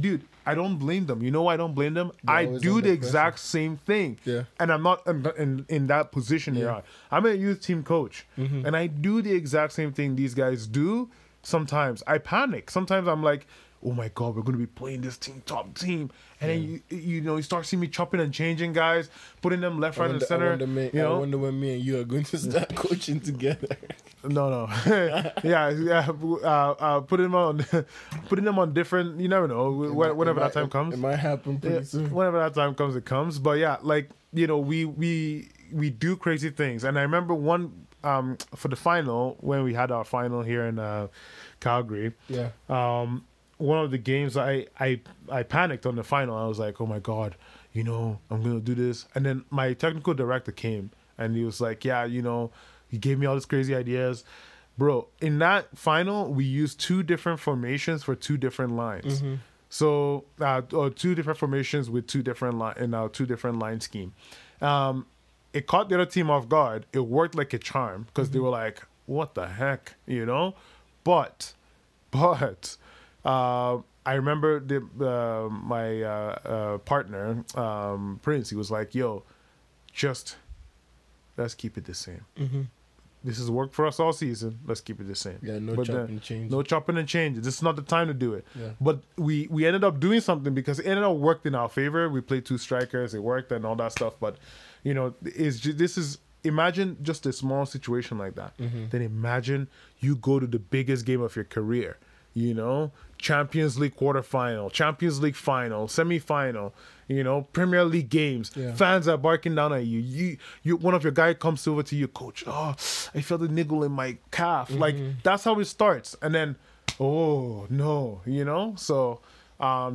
Dude, I don't blame them. You know why I don't blame them? I do the exact same thing. Yeah. And I'm not in that position here. I'm a youth team coach. And I do the exact same thing these guys do. Sometimes I panic. Sometimes I'm like, oh my God, we're going to be playing this top team. And then, you start seeing me chopping and changing guys, putting them left, right, and center. I wonder when me and you are going to start coaching together. No. Putting them on different, you never know, whenever that time comes. It might happen pretty soon. Whenever that time comes, it comes. But yeah, like, you know, we do crazy things. And I remember one, for the final, when we had our final here in Calgary. Yeah. One of the games I panicked on the final. I was like, oh my God, I'm going to do this. And then my technical director came and he was like, he gave me all these crazy ideas. Bro, in that final, we used two different formations for two different lines. So, or two different formations with two different line and two different line scheme. It caught the other team off guard. It worked like a charm because they were like, what the heck, But, I remember my partner, Prince, he was like, yo, just let's keep it the same. This has worked for us all season. Let's keep it the same. Yeah, no chopping and change. This is not the time to do it. Yeah. But we ended up doing something because it ended up worked in our favor. We played two strikers. It worked and all that stuff. But, imagine just a small situation like that. Then imagine you go to the biggest game of your career. Champions League quarterfinal, Champions League final, semifinal, Premier League games. Yeah. Fans are barking down at you. One of your guys comes over to you, coach. Oh, I felt a niggle in my calf. Like, that's how it starts. And then, oh, no, So,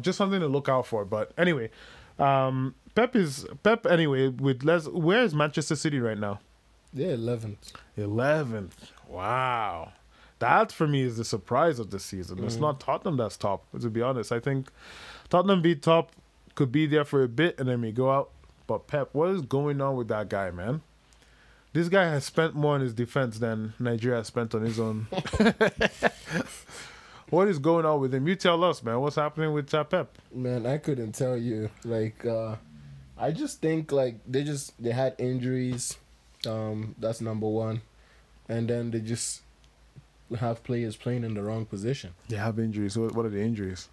just something to look out for. But anyway, Pep anyway. Where is Manchester City right now? They're 11th. Wow. That, for me, is the surprise of this season. It's not Tottenham that's top, to be honest. I think Tottenham beat top, could be there for a bit, and then we go out. But Pep, what is going on with that guy, man? This guy has spent more on his defense than Nigeria has spent on his own. What is going on with him? You tell us, man. What's happening with Pep? Man, I couldn't tell you. Like, I just think, like, they had injuries. That's number one. And then they just have players playing in the wrong position. They have injuries. What are the injuries?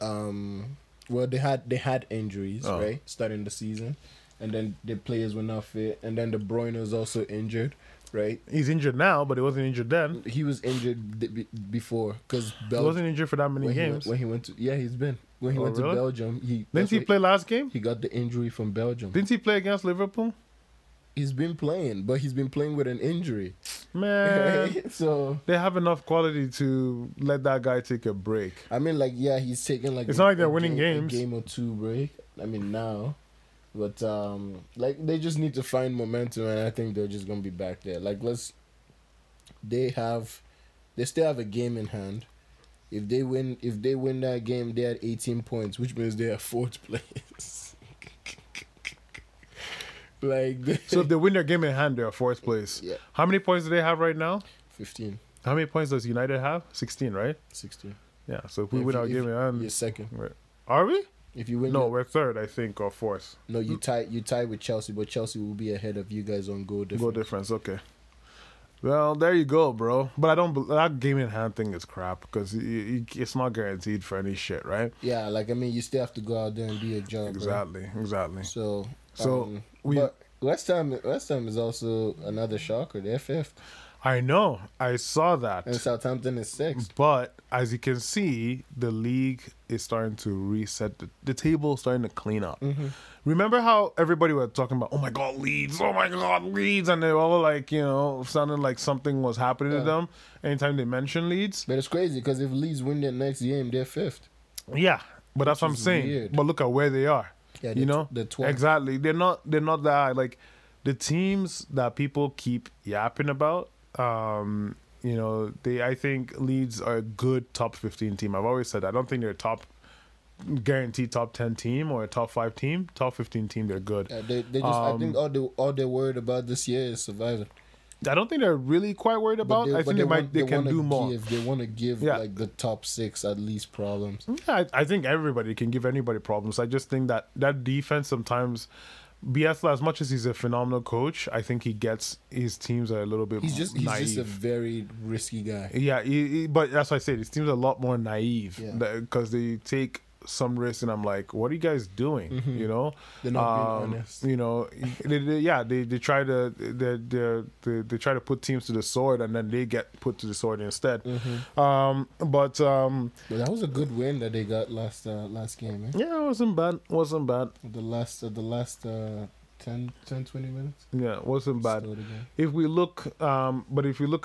Well, they had injuries, right, starting the season. And then the players were not fit. And then De Bruyne was also injured, right? He's injured now, but he wasn't injured then. He was injured before. Cause he wasn't injured for that many games. When he went to Belgium. Didn't he play last game? He got the injury from Belgium. Didn't he play against Liverpool? He's been playing, but he's been playing with an injury. Man, right? So they have enough quality to let that guy take a break. I mean, like, yeah, he's taking, like, it's not like they're winning games. A game or two break. I mean, now. But, like, they just need to find momentum, and I think they're just going to be back there. Like, they still have a game in hand. If they win that game, they're at 18 points, which means they're fourth place. So if they win their game in hand, they're fourth place. Yeah. How many points do they have right now? 15. How many points does United have? 16, right? 16. Yeah, so if we win our game in hand... You're second. Right. Are we? If you win, we're third, I think, or fourth. No, you tie with Chelsea, but Chelsea will be ahead of you guys on goal difference. Goal difference, okay. Well, there you go, bro. But that game in hand thing is crap because it's not guaranteed for any shit, right? Yeah, like, I mean, you still have to go out there and do your job. Exactly. But West Ham is also another shocker. They're fifth. I know. I saw that. And Southampton is sixth. But as you can see, the league is starting to reset. The table is starting to clean up. Mm-hmm. Remember how everybody was talking about, oh my God, Leeds. And they were all like, you know, sounding like something was happening to them anytime they mentioned Leeds. But it's crazy because if Leeds win their next game, they're fifth. Yeah. But that's what I'm saying. Weird. But look at where they are. Yeah, you know? They're 12th. Exactly. They're not that high. Like, the teams that people keep yapping about, you know, I think Leeds are a good top 15 team. I've always said that. I don't think they're a guaranteed top 10 team or a top 5 team. Top 15 team, they're good. Yeah, they just, I think all they're worried about this year is surviving. I don't think they're really quite worried about. I think they can do more. They want to give like the top 6 at least problems. Yeah, I think everybody can give anybody problems. I just think that defense sometimes. Bielsa, as much as he's a phenomenal coach, I think he gets his teams are a little bit naive. He's just a very risky guy. Yeah, but that's why I said his teams are a lot more naive because they take some risks, and I'm like, what are you guys doing? Mm-hmm. You know, they're not being honest. You know, they try to put teams to the sword, and then they get put to the sword instead. Mm-hmm. But that was a good win that they got last game. Eh? Yeah, it wasn't bad. The last 10, 20 minutes. Yeah, it wasn't bad. If you look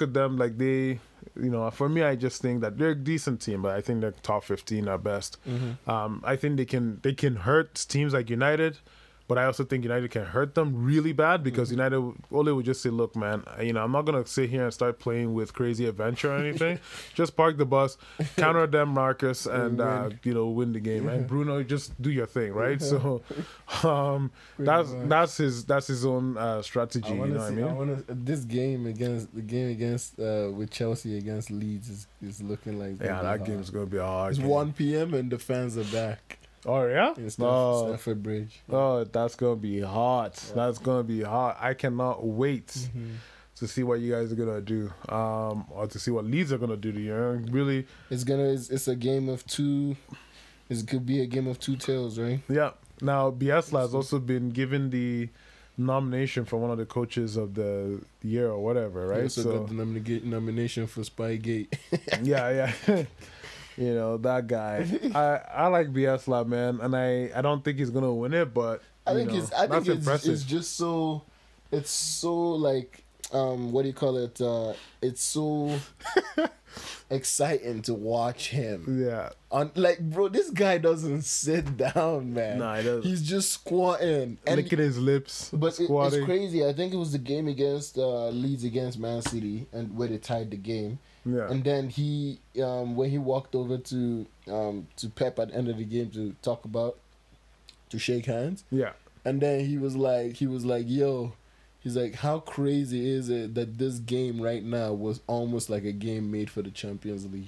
at them, like they. You know, for me, I just think that they're a decent team, but I think they're top 15 at best. Mm-hmm. I think they can hurt teams like United, but I also think United can hurt them really bad because Ole would just say, look, man, you know, I'm not going to sit here and start playing with Crazy Adventure or anything. Just park the bus, counter them, Marcus, and, you know, win the game. Yeah. And Bruno, just do your thing, right? Yeah. So that's his own strategy, you know what I mean? This game with Chelsea against Leeds is looking like... Yeah, that game's going to be hard. It's 1 p.m. and the fans are back. Oh, yeah? Stamford Bridge. Yeah. Oh, that's going to be hot. Yeah. That's going to be hot. I cannot wait to see what you guys are going to do or to see what Leeds are going to do to you. Really. It's a game of two. It could be a game of two tails, right? Yeah. Now, Bielsa has also been given the nomination for one of the coaches of the year or whatever, right? He also got the nomination for Spygate. Yeah. You know, that guy. I like Bielsa, man, and I don't think he's gonna win it, but I think it's just so like what do you call it? It's so exciting to watch him. Yeah. On, like, bro, this guy doesn't sit down, man. Nah, he doesn't. He's just squatting. Licking his lips. But it's crazy. I think it was the game against Leeds against Man City, and where they tied the game. Yeah. And then he, when he walked over to Pep at the end of the game to shake hands. Yeah. And then he was like, yo. He's like, how crazy is it that this game right now was almost like a game made for the Champions League?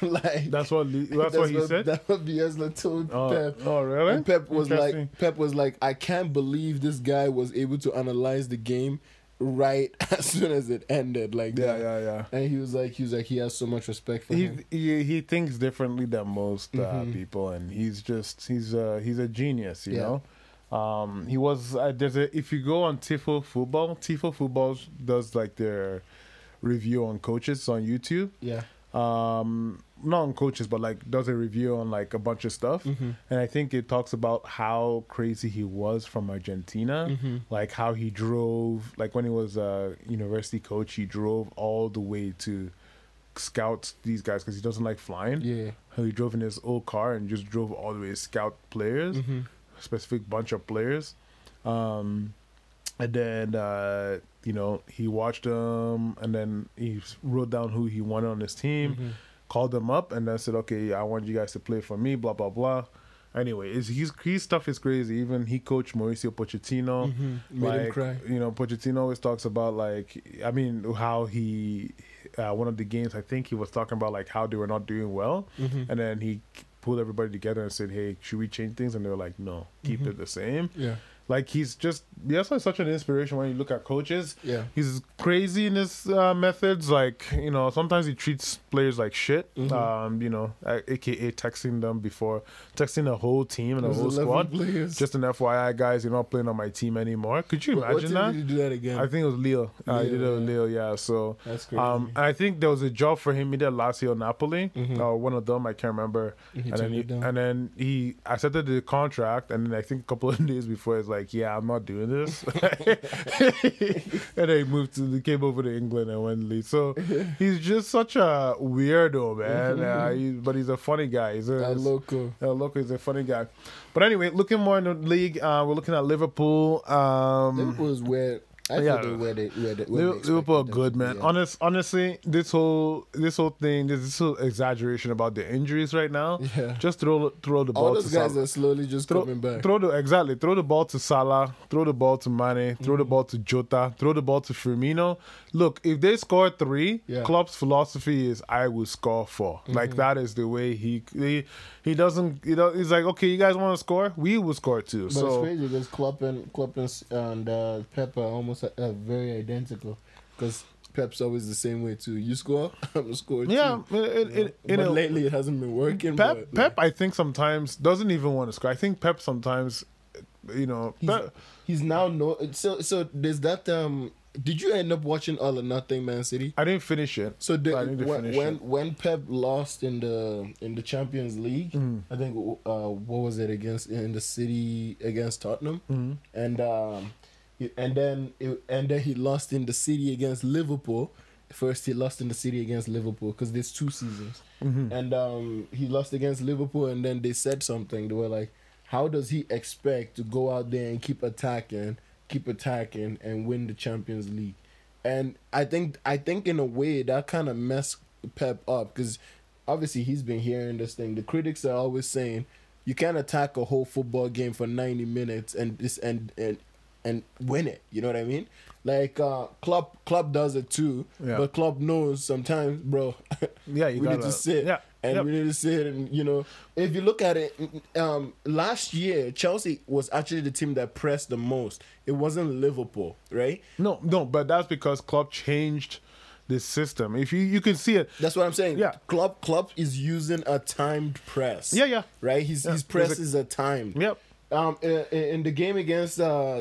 Like that's what he said. That's what Bielsa told Pep. Oh, really? And Pep was like, I can't believe this guy was able to analyze the game right as soon as it ended. Like, yeah. And he was like, he has so much respect for him. He thinks differently than most people, and he's a genius, you know. He was if you go on Tifo Football does like their review on coaches on YouTube. Yeah. Not on coaches, but like does a review on like a bunch of stuff. Mm-hmm. And I think it talks about how crazy he was from Argentina, like how he drove, like when he was a university coach, he drove all the way to scout these guys because he doesn't like flying. Yeah. So he drove in his old car and just drove all the way to scout players. Mm-hmm. Specific bunch of players, and then he watched them, and then he wrote down who he wanted on his team, called them up, and then said, okay, I want you guys to play for me, blah blah blah. Anyway, his stuff is crazy. Even he coached Mauricio Pochettino, made him cry. Pochettino always talks about how he one of the games, I think he was talking about like how they were not doing well, and then he pulled everybody together and said, hey, should we change things? And they were like, no, keep it the same. Yeah. Like, that's why such an inspiration when you look at coaches. Yeah. He's crazy in his methods. Like, sometimes he treats players like shit, AKA texting them before, texting a whole team and a whole squad. Players. Just an FYI, guys, you're not playing on my team anymore. Could you imagine that? Did you do that again? I think it was Lille. He did it with Lille, yeah. So, that's crazy. And I think there was a job for him either Lazio or Napoli, or one of them, I can't remember. And then he accepted the contract, and then I think a couple of days before, it's like, I'm not doing this. And they came over to England and went to Leeds. So he's just such a weirdo, man. But he's a funny guy. He's a local. He's a funny guy. But anyway, looking more in the league, we're looking at Liverpool. Liverpool's weird. Liverpool are good, man. Yeah. Honestly, this whole thing, this whole exaggeration about the injuries right now. Yeah. Just throw the ball. All those guys are slowly just coming back. Throw the ball to Salah. Throw the ball to Mane. Throw the ball to Jota. Throw the ball to Firmino. Look, if they score 3, Klopp's philosophy is I will score 4. Like that is the way he doesn't. He's like, okay, you guys want to score? We will score 2. But it's crazy because Klopp and Pep are almost very identical, because Pep's always the same way too. You score, I'm gonna score too. Yeah, but lately it hasn't been working. Pep, I think sometimes doesn't even want to score. I think Pep sometimes, he's now so there's that. Did you end up watching All or Nothing Man City? I didn't finish it. So when Pep lost in the Champions League, I think what was it against Tottenham, And then he lost in the city against Liverpool. First, he lost in the city against Liverpool because there's 2 seasons. And he lost against Liverpool, and then they said something. They were like, how does he expect to go out there and keep attacking, and win the Champions League? And I think in a way, that kind of messed Pep up, because obviously he's been hearing this thing. The critics are always saying, you can't attack a whole football game for 90 minutes and win it, you know what I mean? Like Klopp does it too, but Klopp knows sometimes, bro. We need to sit, and if you look at it, last year Chelsea was actually the team that pressed the most. It wasn't Liverpool, right? No, but that's because Klopp changed this system. If you can see it. That's what I'm saying. Yeah. Klopp is using a timed press. Yeah. Right? His presses are timed. Yep. In the game against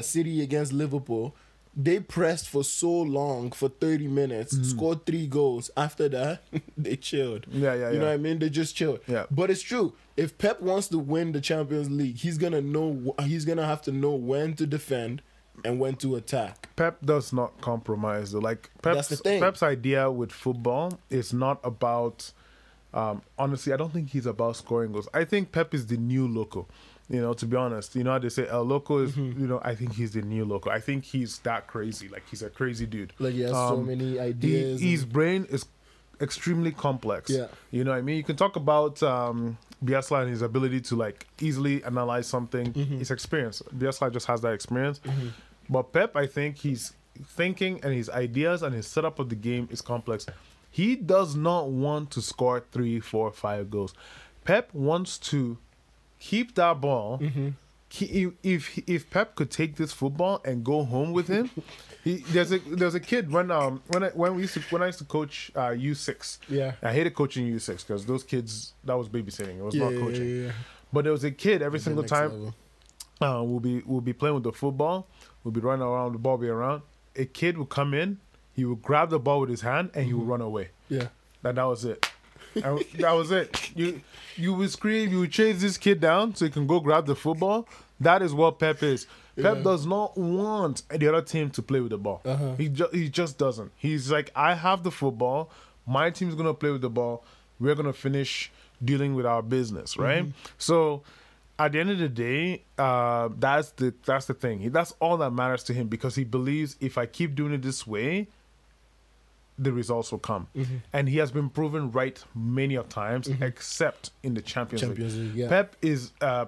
City against Liverpool, they pressed for so long, for 30 minutes, scored 3 goals. After that, they chilled. Yeah. You know what I mean? They just chilled. Yeah. But it's true. If Pep wants to win the Champions League, he's gonna have to know when to defend, and when to attack. Pep does not compromise. Like Pep's idea with football is not about. Honestly, I don't think he's about scoring goals. I think Pep is the new Loco. You know, to be honest, you know how they say El Loco is. Mm-hmm. You know, I think he's the new Loco. I think he's that crazy. Like he's a crazy dude. Like he has so many ideas. His brain is extremely complex. Yeah. You know what I mean? You can talk about Bielsa and his ability to like easily analyze something. Mm-hmm. His experience. Bielsa just has that experience. Mm-hmm. But Pep, I think his thinking and his ideas and his setup of the game is complex. He does not want to score 3, 4, 5 goals. Pep wants to keep that ball. Mm-hmm. If Pep could take this football and go home with him, there's a kid when I used to coach U6. Yeah, I hated coaching U6 because those kids, that was babysitting. It was not coaching. Yeah. But there was a kid every single time. We'll be playing with the football. We'll be running around. The ball will be around. A kid will come in. He would grab the ball with his hand and he would run away. Yeah, that was it. And that was it. You would scream. You would chase this kid down so he can go grab the football. That is what Pep is. Pep does not want the other team to play with the ball. Uh-huh. He just doesn't. He's like, I have the football. My team's gonna play with the ball. We're gonna finish dealing with our business, right? Mm-hmm. So, at the end of the day, that's the thing. That's all that matters to him because he believes if I keep doing it this way, the results will come. Mm-hmm. And he has been proven right many of times, mm-hmm. except in the Champions League. Yeah. Pep is a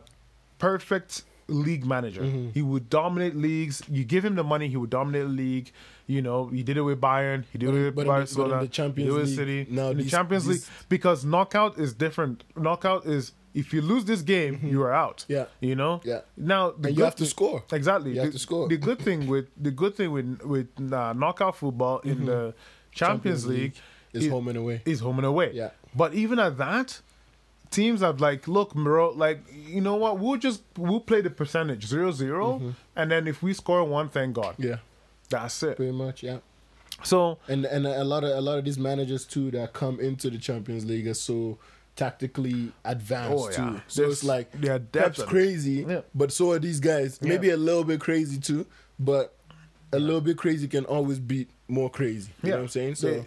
perfect league manager. Mm-hmm. He would dominate leagues. You give him the money, he would dominate the league. You know, he did it with Bayern. He did it with Barcelona. In the Champions League. City. Now in the Champions League. Because knockout is different. Knockout is, if you lose this game, mm-hmm. you are out. Yeah. You know? Yeah. Now, you have to score. Exactly. You have to score. The good thing with knockout football in mm-hmm. the Champions League is home and away. Yeah. But even at that, teams are like, look, Miro, like, you know what? We'll play the percentage 0-0, mm-hmm. and then if we score one, thank God. Yeah. That's it. Pretty much, yeah. So and a lot of these managers too that come into the Champions League are so tactically advanced too. So it's like Pep's crazy, but so are these guys. Maybe a little bit crazy too, but a little bit crazy can always beat more crazy. You know what I'm saying? So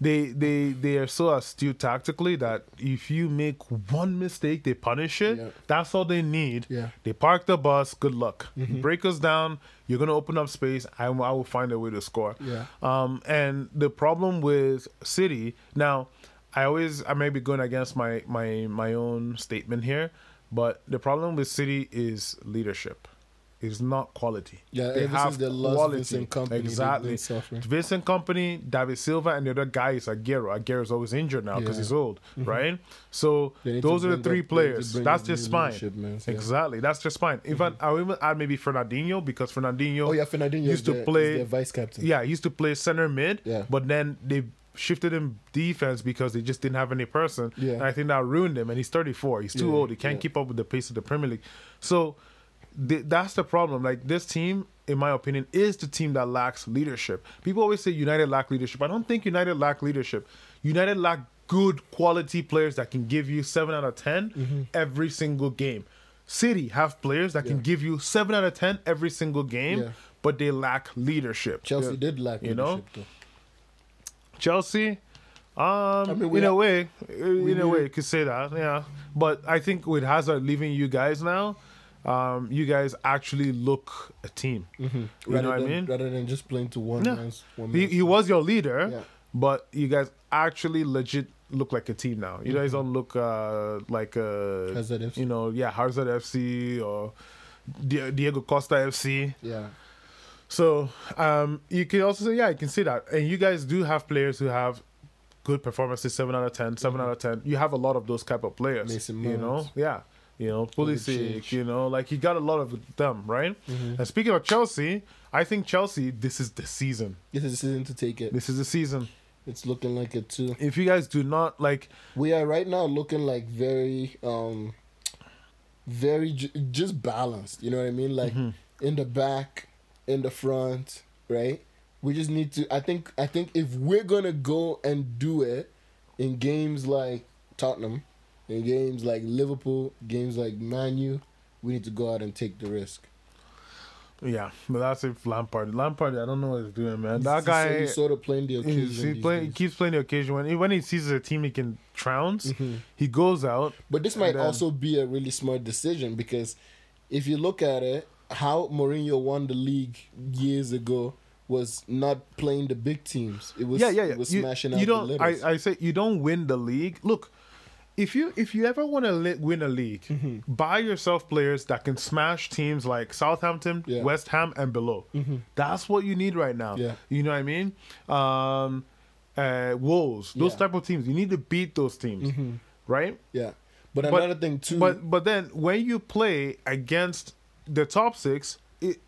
they are so astute tactically that if you make one mistake, they punish it. Yeah. That's all they need. Yeah. They park the bus. Good luck. Mm-hmm. Break us down. You're going to open up space. I will find a way to score. Yeah. And the problem with City... Now, I may be going against my own statement here, but the problem with City is leadership. It's not quality. Yeah, they have quality. Vincent Kompany, exactly. Vincent Kompany, David Silva, and the other guy is Agüero. Agüero is always injured now because he's old, mm-hmm. right? So those are the three players. That's just fine. Exactly. That's just fine. Mm-hmm. Even I would even add maybe Fernandinho because Fernandinho. Oh yeah, Fernandinho used to play vice captain. Yeah, he used to play center mid. Yeah. But then they shifted him defense because they just didn't have any person. Yeah. And I think that ruined him. And he's 34. He's too old. He can't keep up with the pace of the Premier League. So. That's the problem. Like, this team, in my opinion, is the team that lacks leadership. People always say United lack leadership. I don't think United lack leadership. United lack good quality players that can give you 7 out of 10 mm-hmm. every single game. City have players that can give you 7 out of 10 every single game, but they lack leadership. Chelsea did lack leadership, though. Chelsea... In a way, you could say that, yeah. But I think with Hazard leaving you guys now... you guys actually look a team. Mm-hmm. You know what I mean? Rather than just playing to one man. He was your leader, but you guys actually legit look like a team now. You guys don't look like a... Hazard FC. You know, Hazard FC or Diego Costa FC. Yeah. So, you can also say, you can see that. And you guys do have players who have good performances, 7 out of 10, 7 out of 10. You have a lot of those type of players. Mason Mount. You know? Yeah. You know, Pulisic, you know, like he got a lot of them, right? Mm-hmm. And speaking of Chelsea, I think Chelsea, this is the season. This is the season to take it. This is the season. It's looking like it too. If you guys do not, like... We are right now looking like very just balanced, you know what I mean? Like in the back, in the front, right? We just need to, I think if we're going to go and do it in games like Tottenham, in games like Liverpool, games like Man U, we need to go out and take the risk. Yeah, but that's if Lampard. Lampard, I don't know what he's doing, man. That guy, he's sort of playing the occasion. He keeps playing the occasion. When he sees a team he can trounce, mm-hmm. he goes out. But this might also be a really smart decision, because if you look at it, how Mourinho won the league years ago was not playing the big teams. It was It was smashing out the littles. I say you don't win the league. Look, if you ever want to win a league, mm-hmm. buy yourself players that can smash teams like Southampton, West Ham, and below. Mm-hmm. That's what you need right now. Yeah. You know what I mean? Wolves, those type of teams. You need to beat those teams, mm-hmm. right? Yeah. But another thing too. But then when you play against the top six,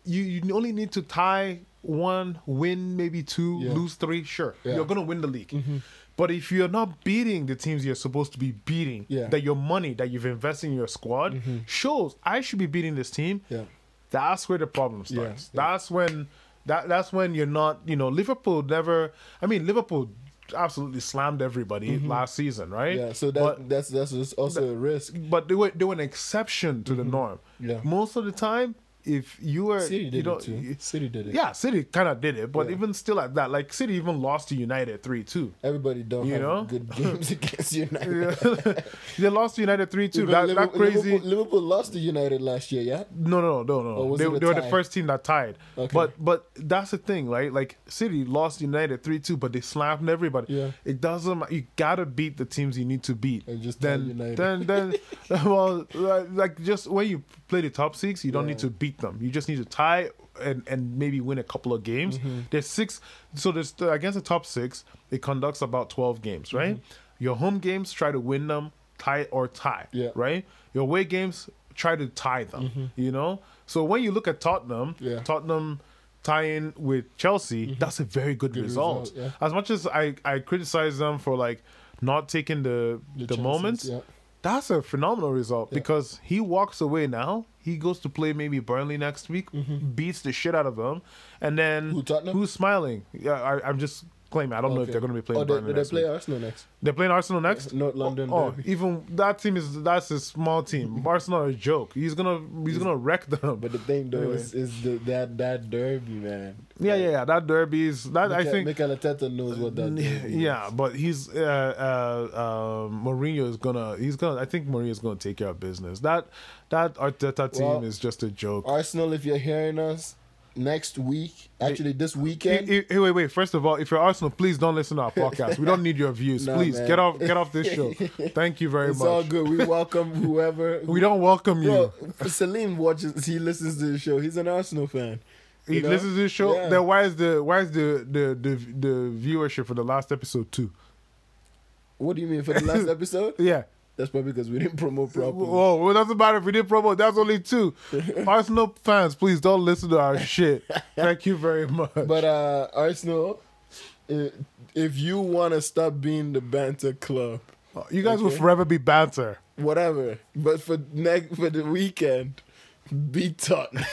you only need to tie one, win maybe two, lose three. Sure, you're gonna win the league. Mm-hmm. But if you're not beating the teams you're supposed to be beating, that your money that you've invested in your squad shows I should be beating this team, that's where the problem starts. Yeah. That's when you're not, Liverpool never, Liverpool absolutely slammed everybody last season, right? Yeah, so that's also a risk. But they were an exception to the norm. Yeah. Most of the time, if you were... City did it. Yeah, City kind of did it, but even still at that, like City even lost to United 3-2. Everybody don't have good games against United. They lost to United 3-2. That crazy... Liverpool lost to United last year, yeah? No. They were the first team that tied. Okay. But that's the thing, right? Like City lost United 3-2, but they slapped everybody. Yeah. It doesn't... You gotta beat the teams you need to beat. And just United. Then well, like just when you play the top six, you don't need to beat them. You just need to tie and maybe win a couple of games. Mm-hmm. There's six, so there's against the top six, it conducts about 12 games, right? Mm-hmm. Your home games, try to win them, tie, right? Your away games, try to tie them, So when you look at Tottenham, tying with Chelsea, that's a very good result. As much as I criticize them for like not taking the chances, moments, that's a phenomenal result because he walks away now. He goes to play maybe Burnley next week, beats the shit out of them, and then who's smiling? Yeah, I'm just claiming. I don't know if they're going to be playing Burnley next week. Arsenal next. They're playing Arsenal next. North London. Even that team that's a small team. Arsenal is a joke. He's gonna wreck them. But the thing though is that derby, man. Yeah. That derby is that I think Mikel Arteta knows what that derby is. But he's Mourinho is gonna. I think Mourinho is gonna take care of business. That Arteta team is just a joke. Arsenal, if you're hearing us. Next week, this weekend. Hey, wait. First of all, if you're Arsenal, please don't listen to our podcast. We don't need your views. Please get off this show. Thank you very much. It's all good. We welcome whoever. We don't welcome you. Salim watches. He listens to the show. He's an Arsenal fan. He listens to the show. Yeah. Then why is the viewership for the last episode too? What do you mean for the last episode? Yeah. That's probably because we didn't promote properly. Well, it doesn't matter if we didn't promote. That's only two. Arsenal fans, please don't listen to our shit. Thank you very much. But Arsenal, if you want to stop being the banter club, you guys will forever be banter. Whatever. But for the weekend, be Tottenham.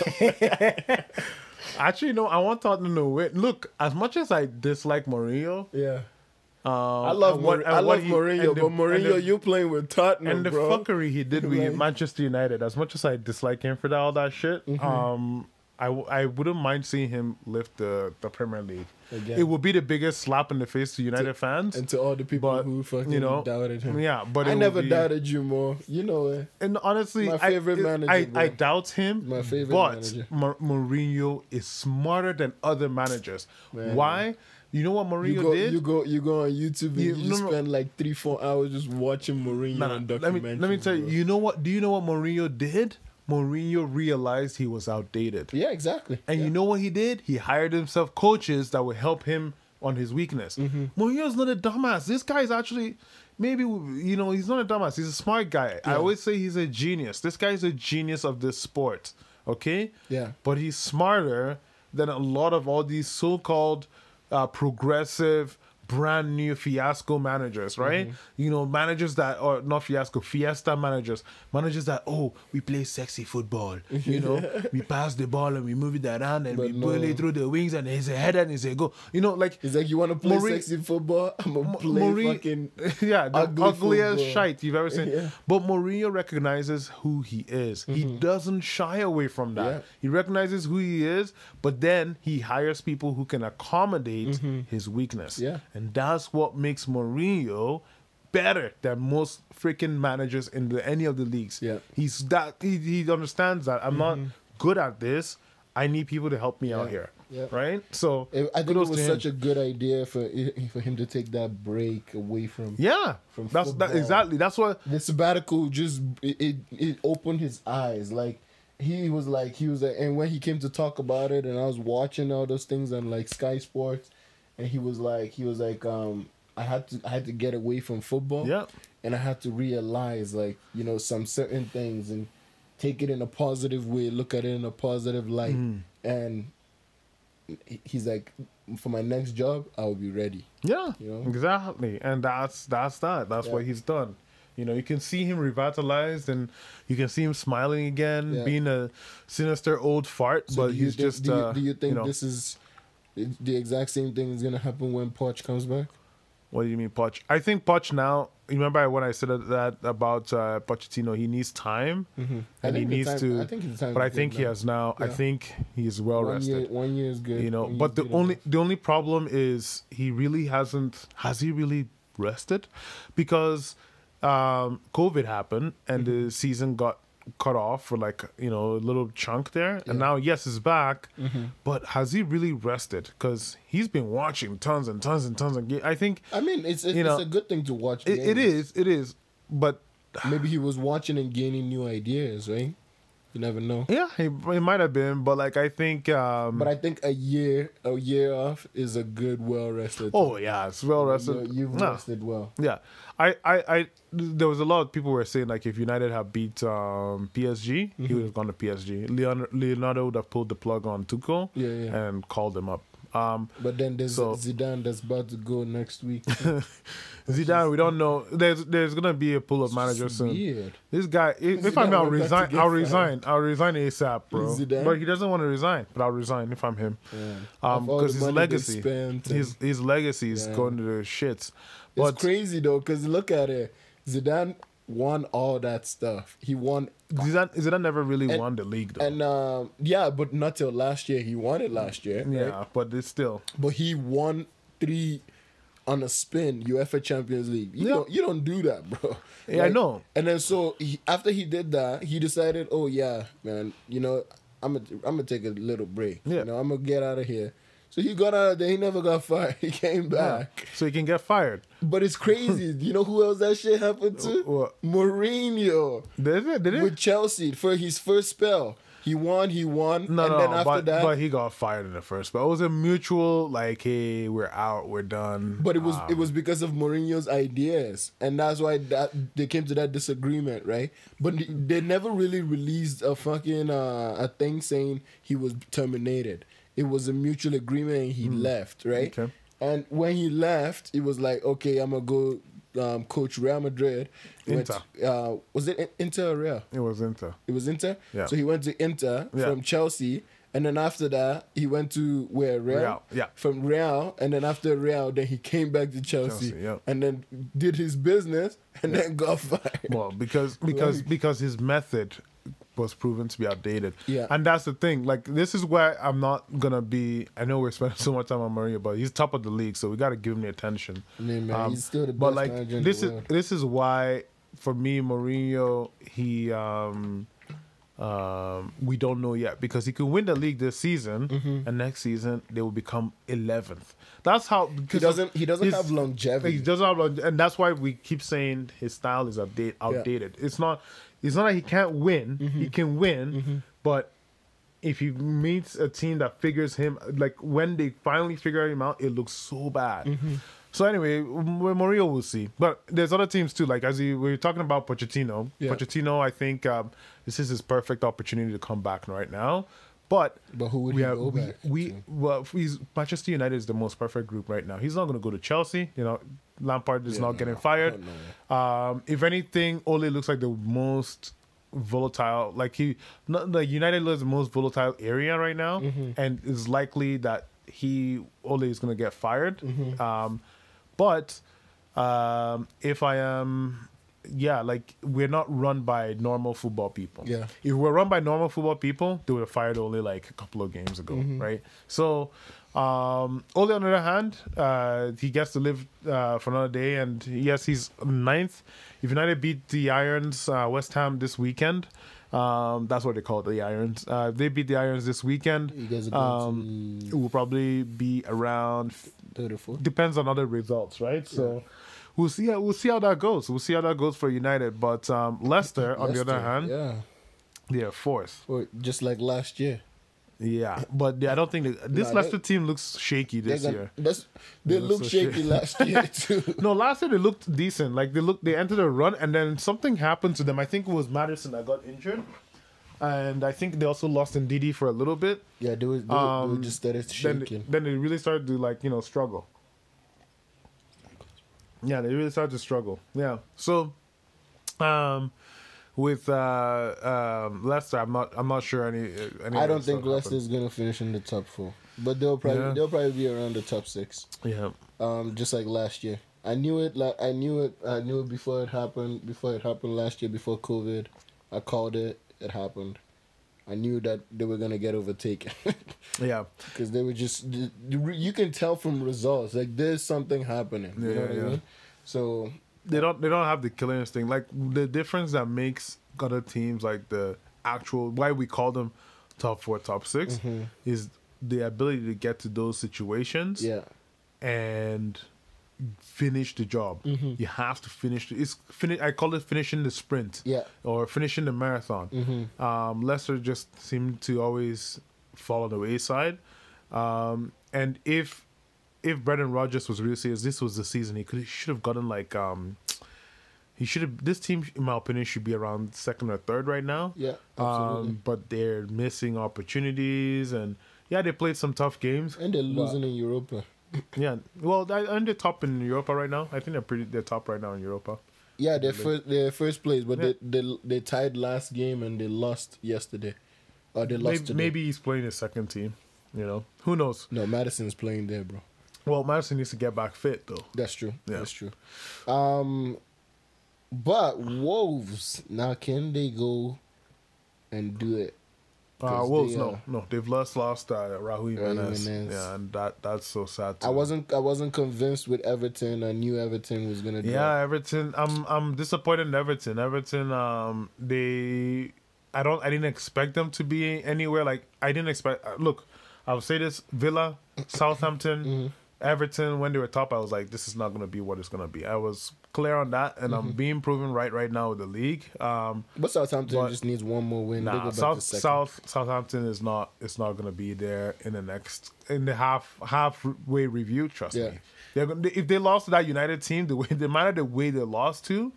Actually, no. I want Tottenham to win. Look, as much as I dislike Mourinho, I love Mourinho, but Mourinho, you playing with Tottenham, and the fuckery he did with Manchester United. As much as I dislike him for all that shit, I wouldn't mind seeing him lift the Premier League. Again. It would be the biggest slap in the face to United fans and to all the people who fucking doubted him. Yeah, but I never doubted you more. You know it. And honestly, my favorite manager. I doubt him. My favorite manager. But Mourinho is smarter than other managers. Man. Why? You know what Mourinho did? You go on YouTube and spend like 3-4 hours just watching Mourinho on documentaries. Let me tell you. Bro. You know what Mourinho did? Mourinho realized he was outdated. Yeah, exactly. And you know what he did? He hired himself coaches that would help him on his weakness. Mm-hmm. Mourinho's not a dumbass. This guy is actually, he's not a dumbass. He's a smart guy. Yeah. I always say he's a genius. This guy is a genius of this sport. Okay. Yeah. But he's smarter than a lot of all these so-called progressive brand new fiasco managers, right? Mm-hmm. You know, managers that are not fiasco, fiesta managers. Managers that, oh, we play sexy football. You know, we pass the ball and we move it around and pull it through the wings and it's a header and it's a goal. You know, like... It's like, you want to play sexy football? I'm going to play fucking... Yeah, the ugliest football shite you've ever seen. Yeah. But Mourinho recognizes who he is. Mm-hmm. He doesn't shy away from that. Yeah. He recognizes who he is, but then he hires people who can accommodate mm-hmm. his weakness. Yeah. And that's what makes Mourinho better than most freaking managers in any of the leagues. Yeah. He's that he understands that I'm mm-hmm. not good at this. I need people to help me out here. Yeah. Right? So I think it was such a good idea for him to take that break away from from football. Exactly. That's what the sabbatical just it opened his eyes. Like he was like, and when he came to talk about it, and I was watching all those things on like Sky Sports. And he was like, I had to get away from football, and I had to realize, like, you know, some certain things and take it in a positive way, look at it in a positive light, and he's like, for my next job, I will be ready. Yeah, you know? Exactly, and that's what he's done. You know, you can see him revitalized, and you can see him smiling again, being a sinister old fart. So but he's just. Do you think this is? The exact same thing is going to happen when Poch comes back? What do you mean, Poch? I think Poch now... Remember when I said that about Pochettino? He needs time, mm-hmm. and he needs time, to... I think it's time. But I think he has now. Yeah. I think he is well-rested. 1 year is good. You know, but the only problem is he really hasn't... Has he really rested? Because COVID happened, and the season got cut off for like, you know, a little chunk there, and now he's back, but has he really rested? Because he's been watching tons and tons and tons of games. I think it's a good thing to watch games. It is, but maybe he was watching and gaining new ideas, right? You never know. Yeah, it might have been, but like I think a year off is a good, well rested. Oh yeah, it's well rested. You've rested well. Yeah. I there was a lot of people were saying, like, if United had beat PSG, he would have gone to PSG. Leonardo would have pulled the plug on Tuchel and called him up. But then there's Zidane that's about to go next week. Zidane, we don't know. There's gonna be a pool of managers soon. Weird. This guy, if I'm out, resign. I'll resign. I'll resign ASAP, bro. Zidane? But he doesn't want to resign. But I'll resign if I'm him. Because his legacy is going to the shits. But it's crazy though, because look at it. Zidane won all that stuff. He won. Zidane never really won the league though. And but not till last year. He won it last year. Right? Yeah, but it's still. But he won 3 on a spin UEFA Champions League. You don't do that, bro. Yeah, I know. And then so after he did that, he decided, oh yeah, man, you know, I'm gonna take a little break. Yeah. You know, I'm gonna get out of here. So he got out of there. He never got fired. He came back. Yeah, so he can get fired. But it's crazy. You know who else that shit happened to? What? Mourinho. Did it? With Chelsea for his first spell. He won. Then after that, he got fired in the first spell. It was a mutual, like, hey, we're out, we're done. But it was because of Mourinho's ideas. And that's why they came to that disagreement, right? But they never really released a fucking a thing saying he was terminated. It was a mutual agreement, and he left, right? Okay. And when he left, it was like, okay, I'm going to go coach Real Madrid. Inter. Was it Inter or Real? It was Inter. Yeah. So he went to Inter from Chelsea. And then after that, he went to Real? Yeah. From Real. And then after Real, then he came back to Chelsea and then did his business and then got fired. Well, because his method was proven to be outdated. Yeah. And that's the thing. Like, this is where I'm not going to be... I know we're spending so much time on Mourinho, but he's top of the league, so we got to give him the attention. I mean, man, he's still the best manager in the world. But, like, this is why, for me, Mourinho, he... we don't know yet, because he could win the league this season, and next season they will become 11th. That's how he doesn't have longevity. He doesn't have longevity, and that's why we keep saying his style is outdated. Yeah. It's not like he can't win. He can win, but if he meets a team that figures him, like when they finally figure him out, it looks so bad. So anyway, Mourinho, we'll see. But there's other teams too. Like we were talking about Pochettino. Yeah. Pochettino, I think this is his perfect opportunity to come back right now. But who would we go back to? Well, Manchester United is the most perfect group right now. He's not going to go to Chelsea. You know, Lampard is not getting fired. If anything, Ole looks like the most volatile. United lives the most volatile area right now, and it's likely that Ole is going to get fired. If I am... we're not run by normal football people. Yeah. If we're run by normal football people, they would have fired Ole like a couple of games ago, right? So, Ole, on the other hand, he gets to live for another day. And yes, he's ninth. If United beat the Irons, West Ham this weekend, that's what they call it, the Irons. If they beat the Irons this weekend, you guys are going to... it will probably be around 34. Depends on other results, right? Yeah. So, We'll see how that goes. We'll see how that goes for United. But Leicester, on the other hand, they're fourth. Well, just like last year. Yeah, but I don't think... Leicester team looks shaky this year. They looked shaky last year, too. No, last year they looked decent. Like, they entered a run, and then something happened to them. I think it was Madison that got injured. And I think they also lost Ndidi for a little bit. Yeah, they just started shaking. Then they really started to, struggle. Yeah, they really started to struggle. Yeah. So, with Leicester, I'm not sure any I don't think Leicester's going to finish in the top four. But they'll probably be around the top six. Yeah. Just like last year. I knew it before it happened last year, before COVID. I called it. It happened. I knew that they were going to get overtaken. Yeah. Because they were just... You can tell from results. There's something happening. You know what I mean? So... They don't have the killing instinct. The difference that makes other teams, the actual... Why we call them top four, top six, is the ability to get to those situations and finish the job. You have to finish. I call it finishing the sprint or finishing the marathon. Leicester just seemed to always fall on the wayside. And if Brendan Rodgers was really serious, this was the season he should have gotten he should have. This team, in my opinion, should be around second or third right now. Yeah, absolutely. But they're missing opportunities, and they played some tough games, and they're losing in Europa. Yeah, well, aren't they top in Europa right now? I think they're top right now in Europa. Yeah, they're first place, but they tied last game and they lost yesterday. Or they lost today. Maybe he's playing his second team. Who knows? No, Madison's playing there, bro. Well, Madison needs to get back fit, though. That's true. Yeah. That's true. But Wolves, now can they go and do it? Wolves, no, they've lost Raul Jimenez. Yeah, and that's so sad. Too. I wasn't convinced with Everton. I knew Everton was gonna do it. Everton. I'm disappointed in Everton. Everton. I didn't expect them to be anywhere. I didn't expect. Look, I'll say this: Villa, Southampton, Everton. When they were top, I was like, this is not gonna be what it's gonna be. I was clear on that, and I'm being proven right now with the league. But Southampton just needs one more win. Nah, Southampton is not. It's not going to be there in the halfway review. Trust me. If they lost to that United team, the way they lost to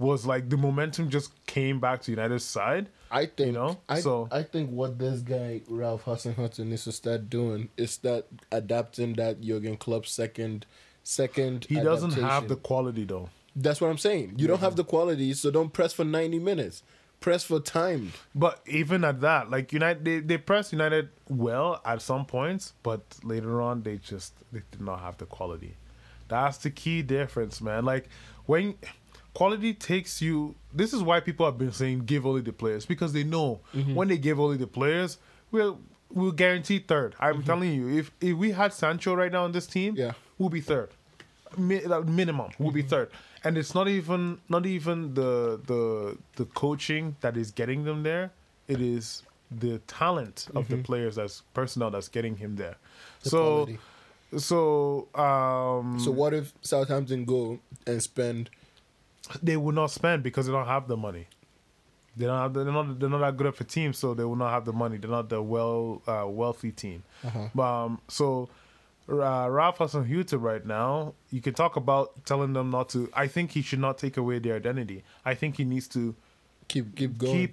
was the momentum just came back to United's side. I think. I think what this guy Ralph Hudson-Odoi needs to start doing is start adapting that Jurgen Klopp second. He doesn't have the quality, though. That's what I'm saying. You don't have the quality, so don't press for 90 minutes. Press for time. But even at that, United, they pressed United well at some points, but later on they did not have the quality. That's the key difference, man. When quality takes you, this is why people have been saying give Ole the players, because they know when they give Ole the players, we'll guarantee third. I'm telling you, if we had Sancho right now on this team, we'll be third. Minimum, we'll be third. And it's not even the coaching that is getting them there. It is the talent of the players, that's personnel, that's getting him there. So what if Southampton go and spend? They will not spend because they don't have the money. They're not that good of a team, so they will not have the money. They're not the wealthy team. Ralph Hudson-Odoi right now, you can talk about telling them not to. I think he should not take away their identity. I think he needs to keep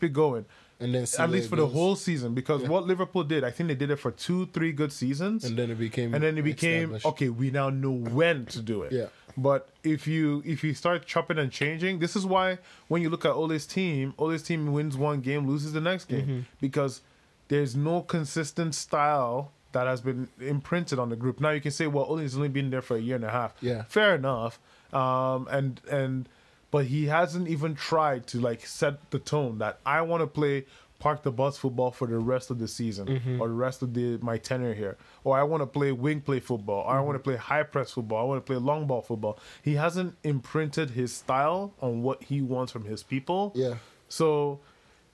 it going. And then at least for the whole season, because what Liverpool did, I think they did it for 2-3 good seasons, and then it became okay, we now know when to do it. Yeah. But if you start chopping and changing, this is why when you look at Ole's team wins one game, loses the next game, because there's no consistent style that has been imprinted on the group. Now you can say, well, Ole's only been there for a year and a half. Yeah, fair enough. But he hasn't even tried to set the tone that I want to play park the bus football for the rest of the season or the rest of my tenure here. Or I want to play wing play football. Or I want to play high press football. I want to play long ball football. He hasn't imprinted his style on what he wants from his people. Yeah. So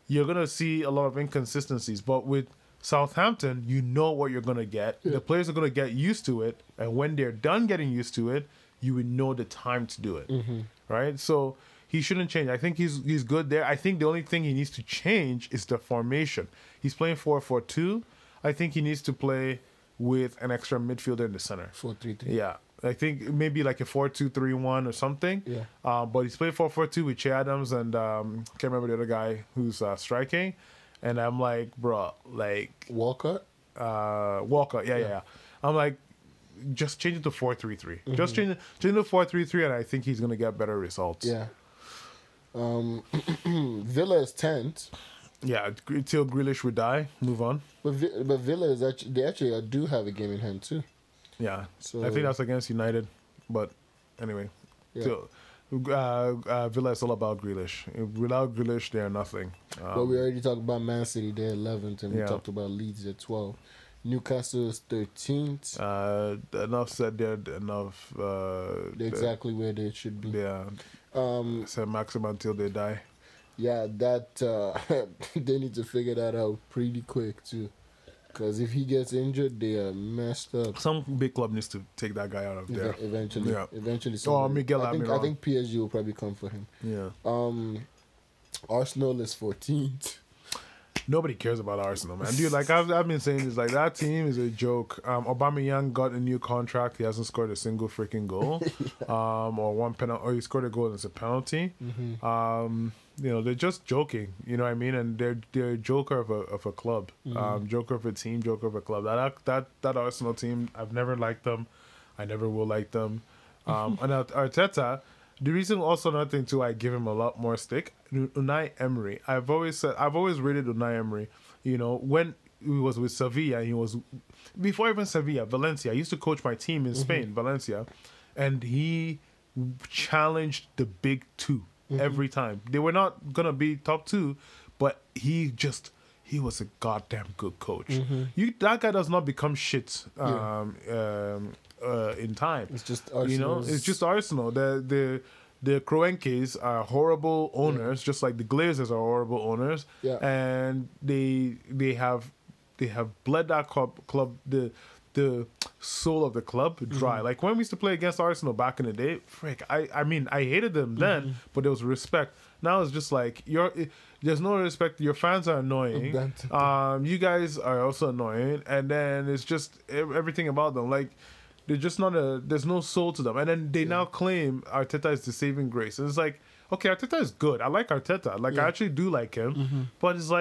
you're going to see a lot of inconsistencies. But with Southampton, you know what you're going to get. Yeah. The players are going to get used to it. And when they're done getting used to it, you would know the time to do it. Mm-hmm. Right? So he shouldn't change. I think he's good there. I think the only thing he needs to change is the formation. He's playing 4-4-2. I think he needs to play with an extra midfielder in the center. 4-3-3. Yeah. I think maybe a 4-2-3-1 or something. Yeah. But he's played 4-4-2 with Che Adams and I can't remember the other guy who's striking. And I'm like, bro, Walcott? Walcott, yeah. I'm like, just change it to 4-3-3. Just change it to 4-3-3, and I think he's going to get better results. Yeah. Villa is 10th. Yeah, till Grealish would die. Move on. But Villa is actually do have a game in hand too. Yeah. So I think that's against United, but anyway. Yeah. So, Villa is all about Grealish. Without Grealish, they're nothing. But we already talked about Man City. They're 11th, and we talked about Leeds at 12th. Newcastle is 13th. Enough said there. Enough. They're exactly where they should be. Yeah. So maximum until they die. Yeah, that they need to figure that out pretty quick too, because if he gets injured, they are messed up. Some big club needs to take that guy out of there eventually. Yeah. Eventually. Miguel Almirón. I think PSG will probably come for him. Yeah. Arsenal is 14th. Nobody cares about Arsenal, man. Dude, I've been saying this, that team is a joke. Aubameyang got a new contract. He hasn't scored a single freaking goal, or one penalty. Or he scored a goal and it's a penalty. Mm-hmm. They're just joking. You know what I mean? And they're a joker of a club, joker of a team, joker of a club. That Arsenal team, I've never liked them. I never will like them. And Arteta. The reason also another thing too, I give him a lot more stick. Unai Emery. I've always rated Unai Emery. You know, when he was with Sevilla, he was before even Sevilla, Valencia. I used to coach my team in Spain, Valencia, and he challenged the big two every time. They were not gonna be top two, but he was a goddamn good coach. That guy does not become shit. In time, it's just Arsenal. It's just Arsenal. The Kroenkes are horrible owners, just like the Glazers are horrible owners. Yeah. And they have bled that club the soul of the club dry. Like when we used to play against Arsenal back in the day, I hated them then, but there was respect. Now it's just there's no respect. Your fans are annoying. You guys are also annoying, and then it's just everything about them They're just not there's no soul to them. And then they now claim Arteta is the saving grace. And it's okay, Arteta is good. I like Arteta. I actually do like him. But it's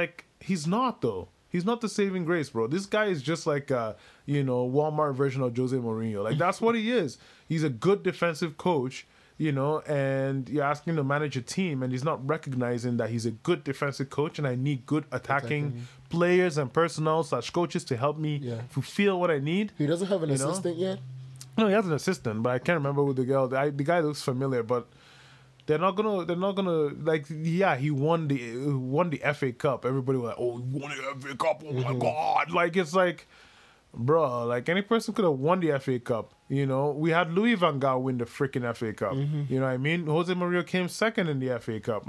he's not, though. He's not the saving grace, bro. This guy is just Walmart version of Jose Mourinho. That's what he is. He's a good defensive coach, and you're asking him to manage a team, and he's not recognizing that he's a good defensive coach, and I need good attacking players and personnel / coaches to help me fulfill what I need. He doesn't have an assistant yet? No, he has an assistant, but I can't remember who the girl. The guy looks familiar, but they're not gonna he won the FA Cup. Everybody was you won the FA Cup. Oh my God! Bro, any person could have won the FA Cup. We had Louis van Gaal win the freaking FA Cup. You know what I mean? Jose Mourinho came second in the FA Cup.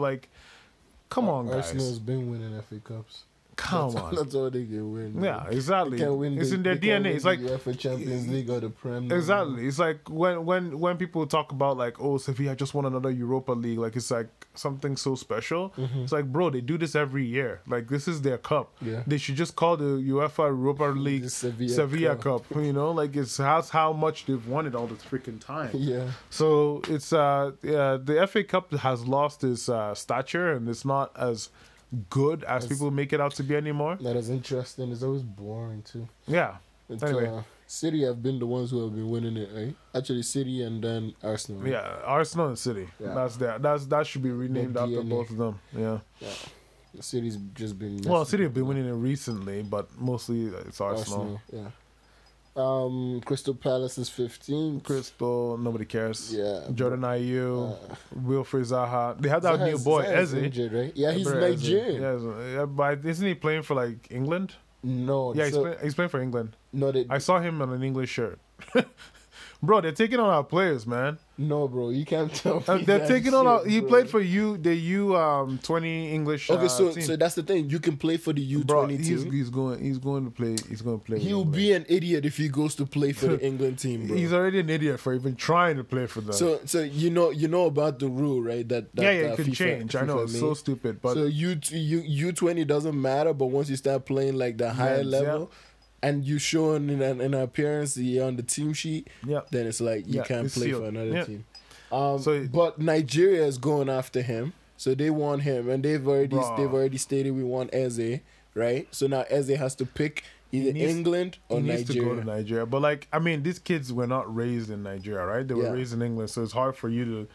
Come on, guys. Arsenal's been winning FA Cups. Come on. That's all they can win. Man. Yeah, exactly. It's in their DNA. It's the UEFA Champions League or the Premier League. Exactly. It's when people talk about Sevilla just won another Europa League. It's something so special. It's bro, they do this every year. This is their cup. Yeah. They should just call the UEFA Europa League the Sevilla Cup. It's how much they've won it all the freaking time. Yeah. So it's the FA Cup has lost its stature, and it's not as good as people make it out to be anymore. That is interesting. It's always boring too. Yeah. It's, anyway. City have been the ones who have been winning it, right? Actually, City and then Arsenal. Right? Yeah, Arsenal and City. Yeah. That should be renamed after both of them. Yeah. Yeah. The City's just been... Well, City have been winning it recently, but mostly it's Arsenal. Yeah. Crystal Palace is 15th. Crystal, nobody cares. Yeah, Jordan Ayew, Wilfried Zaha. They have that new boy, Eze. Right? Yeah, he's Nigerian. Yeah, but isn't he playing for like England? No. Yeah, he's playing for England. No, I saw him on an English shirt. Bro, they're taking on our players, man. No, bro, you can't tell. They're taking on our. He played for U20 English. Okay, so that's the thing. You can play for the U20 team. He's going to play. He'll be an idiot if he goes to play for the England team, bro. He's already an idiot for even trying to play for them. So you know about the rule, right? That yeah, it could change. I know, it's so stupid. But so U20 doesn't matter. But once you start playing like the higher level. Yeah. And you show in an appearance on the team sheet, then it's like you can't play for another team. But Nigeria is going after him, so they want him, and they've already stated we want Eze, right? So now Eze has to pick England or Nigeria. He needs to go to Nigeria, but these kids were not raised in Nigeria, right? They were raised in England, so it's hard for you to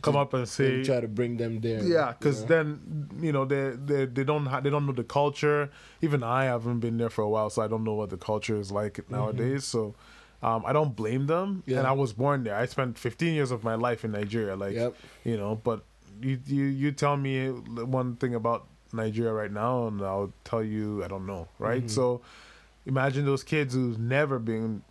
come up and say and try to bring them there. Yeah, because then they don't know the culture. Even I haven't been there for a while, so I don't know what the culture is like nowadays. So I don't blame them. Yeah. And I was born there. I spent 15 years of my life in Nigeria. But you tell me one thing about Nigeria right now, and I'll tell you I don't know, right? Mm-hmm. So imagine those kids who's never been.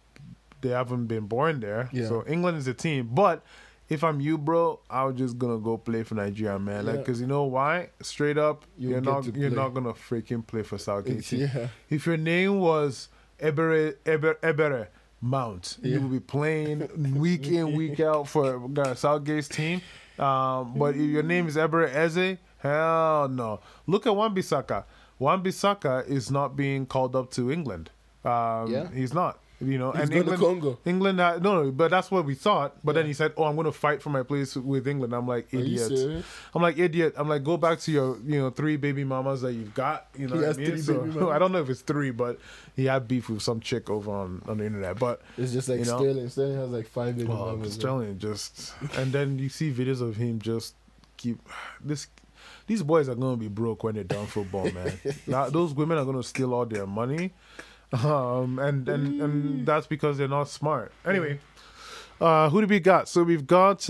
They haven't been born there. Yeah. So England is a team, but. If I'm you, bro, I'm just gonna go play for Nigeria, man. Yeah. Cause you know why? Straight up, you're not gonna freaking play for Southgate. Yeah. If your name was Ebere Mount, you will be playing week in, week out for Southgate's team. But if your name is Ebere Eze, hell no. Look at Wan-Bissaka. Wan-Bissaka is not being called up to England. He's not. And England, Congo. England, but that's what we thought. But then he said, "Oh, I'm going to fight for my place with England." I'm like, idiot. I'm like, go back to your, three baby mamas that you've got. You know, he has three baby mamas. I don't know if it's three, but he had beef with some chick over on the internet. But it's just like Sterling. Sterling has like five baby mamas. Sterling just, and then you see videos of him just keep this. These boys are going to be broke when they're done football, man. Now, those women are going to steal all their money. And that's because they're not smart. Anyway, who do we got? So we've got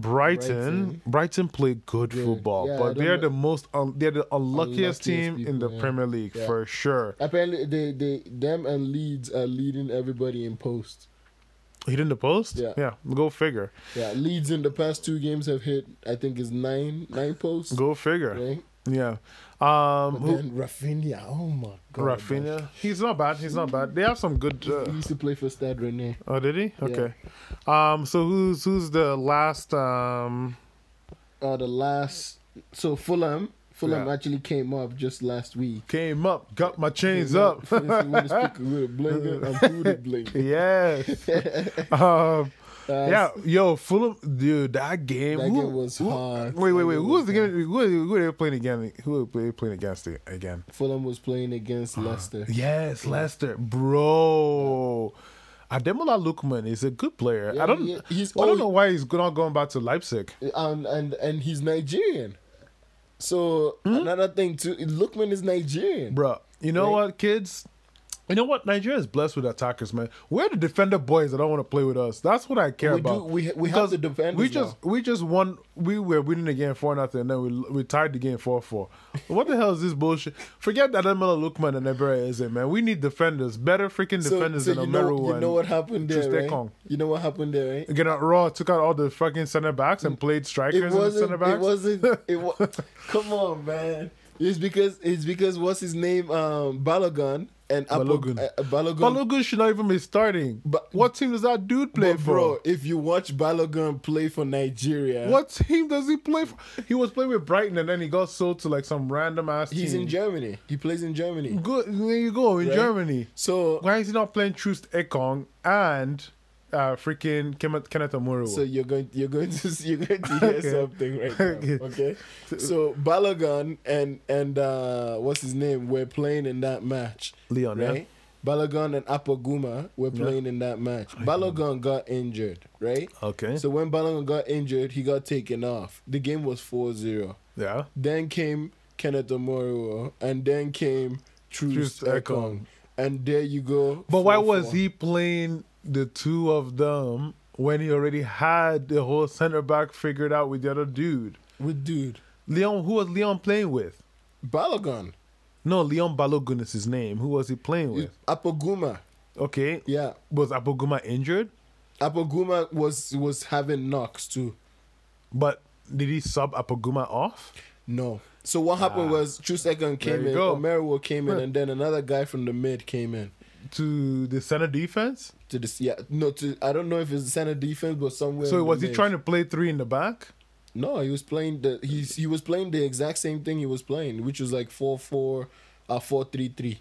Brighton. Brighton play good football, but they're the most they're the unluckiest team people, in the Premier League for sure. Apparently, them and Leeds are leading everybody in posts. Hitting the post? Yeah. Go figure. Yeah, Leeds in the past two games have hit, I think, is nine posts. Go figure. Right? Yeah. Then Rafinha, oh my God. Rafinha, man. He's not bad. They have some good. He used to play for Stade Rennais. Oh, did he? Okay. Yeah. So who's the last? So Fulham actually came up just last week. Came up, got my chains up. Yes. Fulham, dude, that game. That game was hard. Wait. Who was the game? Who were they playing again? Who were they playing against again? Fulham was playing against Leicester. Yes, Leicester, bro. Ademola Lookman is a good player. Yeah, I don't know why he's not going back to Leipzig. And he's Nigerian. So another thing too, Lookman is Nigerian, bro. You know what, kids. You know what? Nigeria is blessed with attackers, man. We're the defender boys that don't want to play with us. That's what I care about. We have the defenders. We just won. We were winning the game 4-0, and then we tied the game 4-4. What the hell is this bullshit? Forget that Ademola Lookman and Ebere Eze, man. We need defenders, better freaking defenders than Omeru. You know what happened there, right? Again, Raw took out all the fucking center backs and played strikers in the center backs. Come on, man. It's because what's his name? Balogun. And Balogun should not even be starting. But what team does that dude play for? Bro, if you watch Balogun play for Nigeria, what team does he play for? He was playing with Brighton, and then he got sold to like some random ass team. He's in Germany. He plays in Germany. Good, there you go, in Germany. So why is he not playing Troost Ekong and freaking Kenneth Omuru. So you're going to hear okay. something right now. Okay. So Balogun and what's his name were playing in that match. Leon, right? Yeah. Balogun and Apoguma were playing in that match. Balogun got injured, right? Okay. So when Balogun got injured, he got taken off. The game was 4-0. Yeah. Then came Kenneth Omuru, and then came Truce Ekong. And there you go. But why was he playing the two of them when he already had the whole center back figured out with the other dude? With dude? Leon, who was Leon playing with? Balogun. No, Leon Balogun is his name. Who was he playing with? Apoguma. Okay. Yeah. Was Apoguma injured? Apoguma was having knocks too. But did he sub Apoguma off? No. So what happened was Truce Ekong came in, Omero came in, and then another guy from the mid came in. To the center defense? To the I don't know if it's the center defense, but somewhere. So was he trying to play three in the back? No, he was playing the exact same thing he was playing, which was like 4-4, 4-3-3.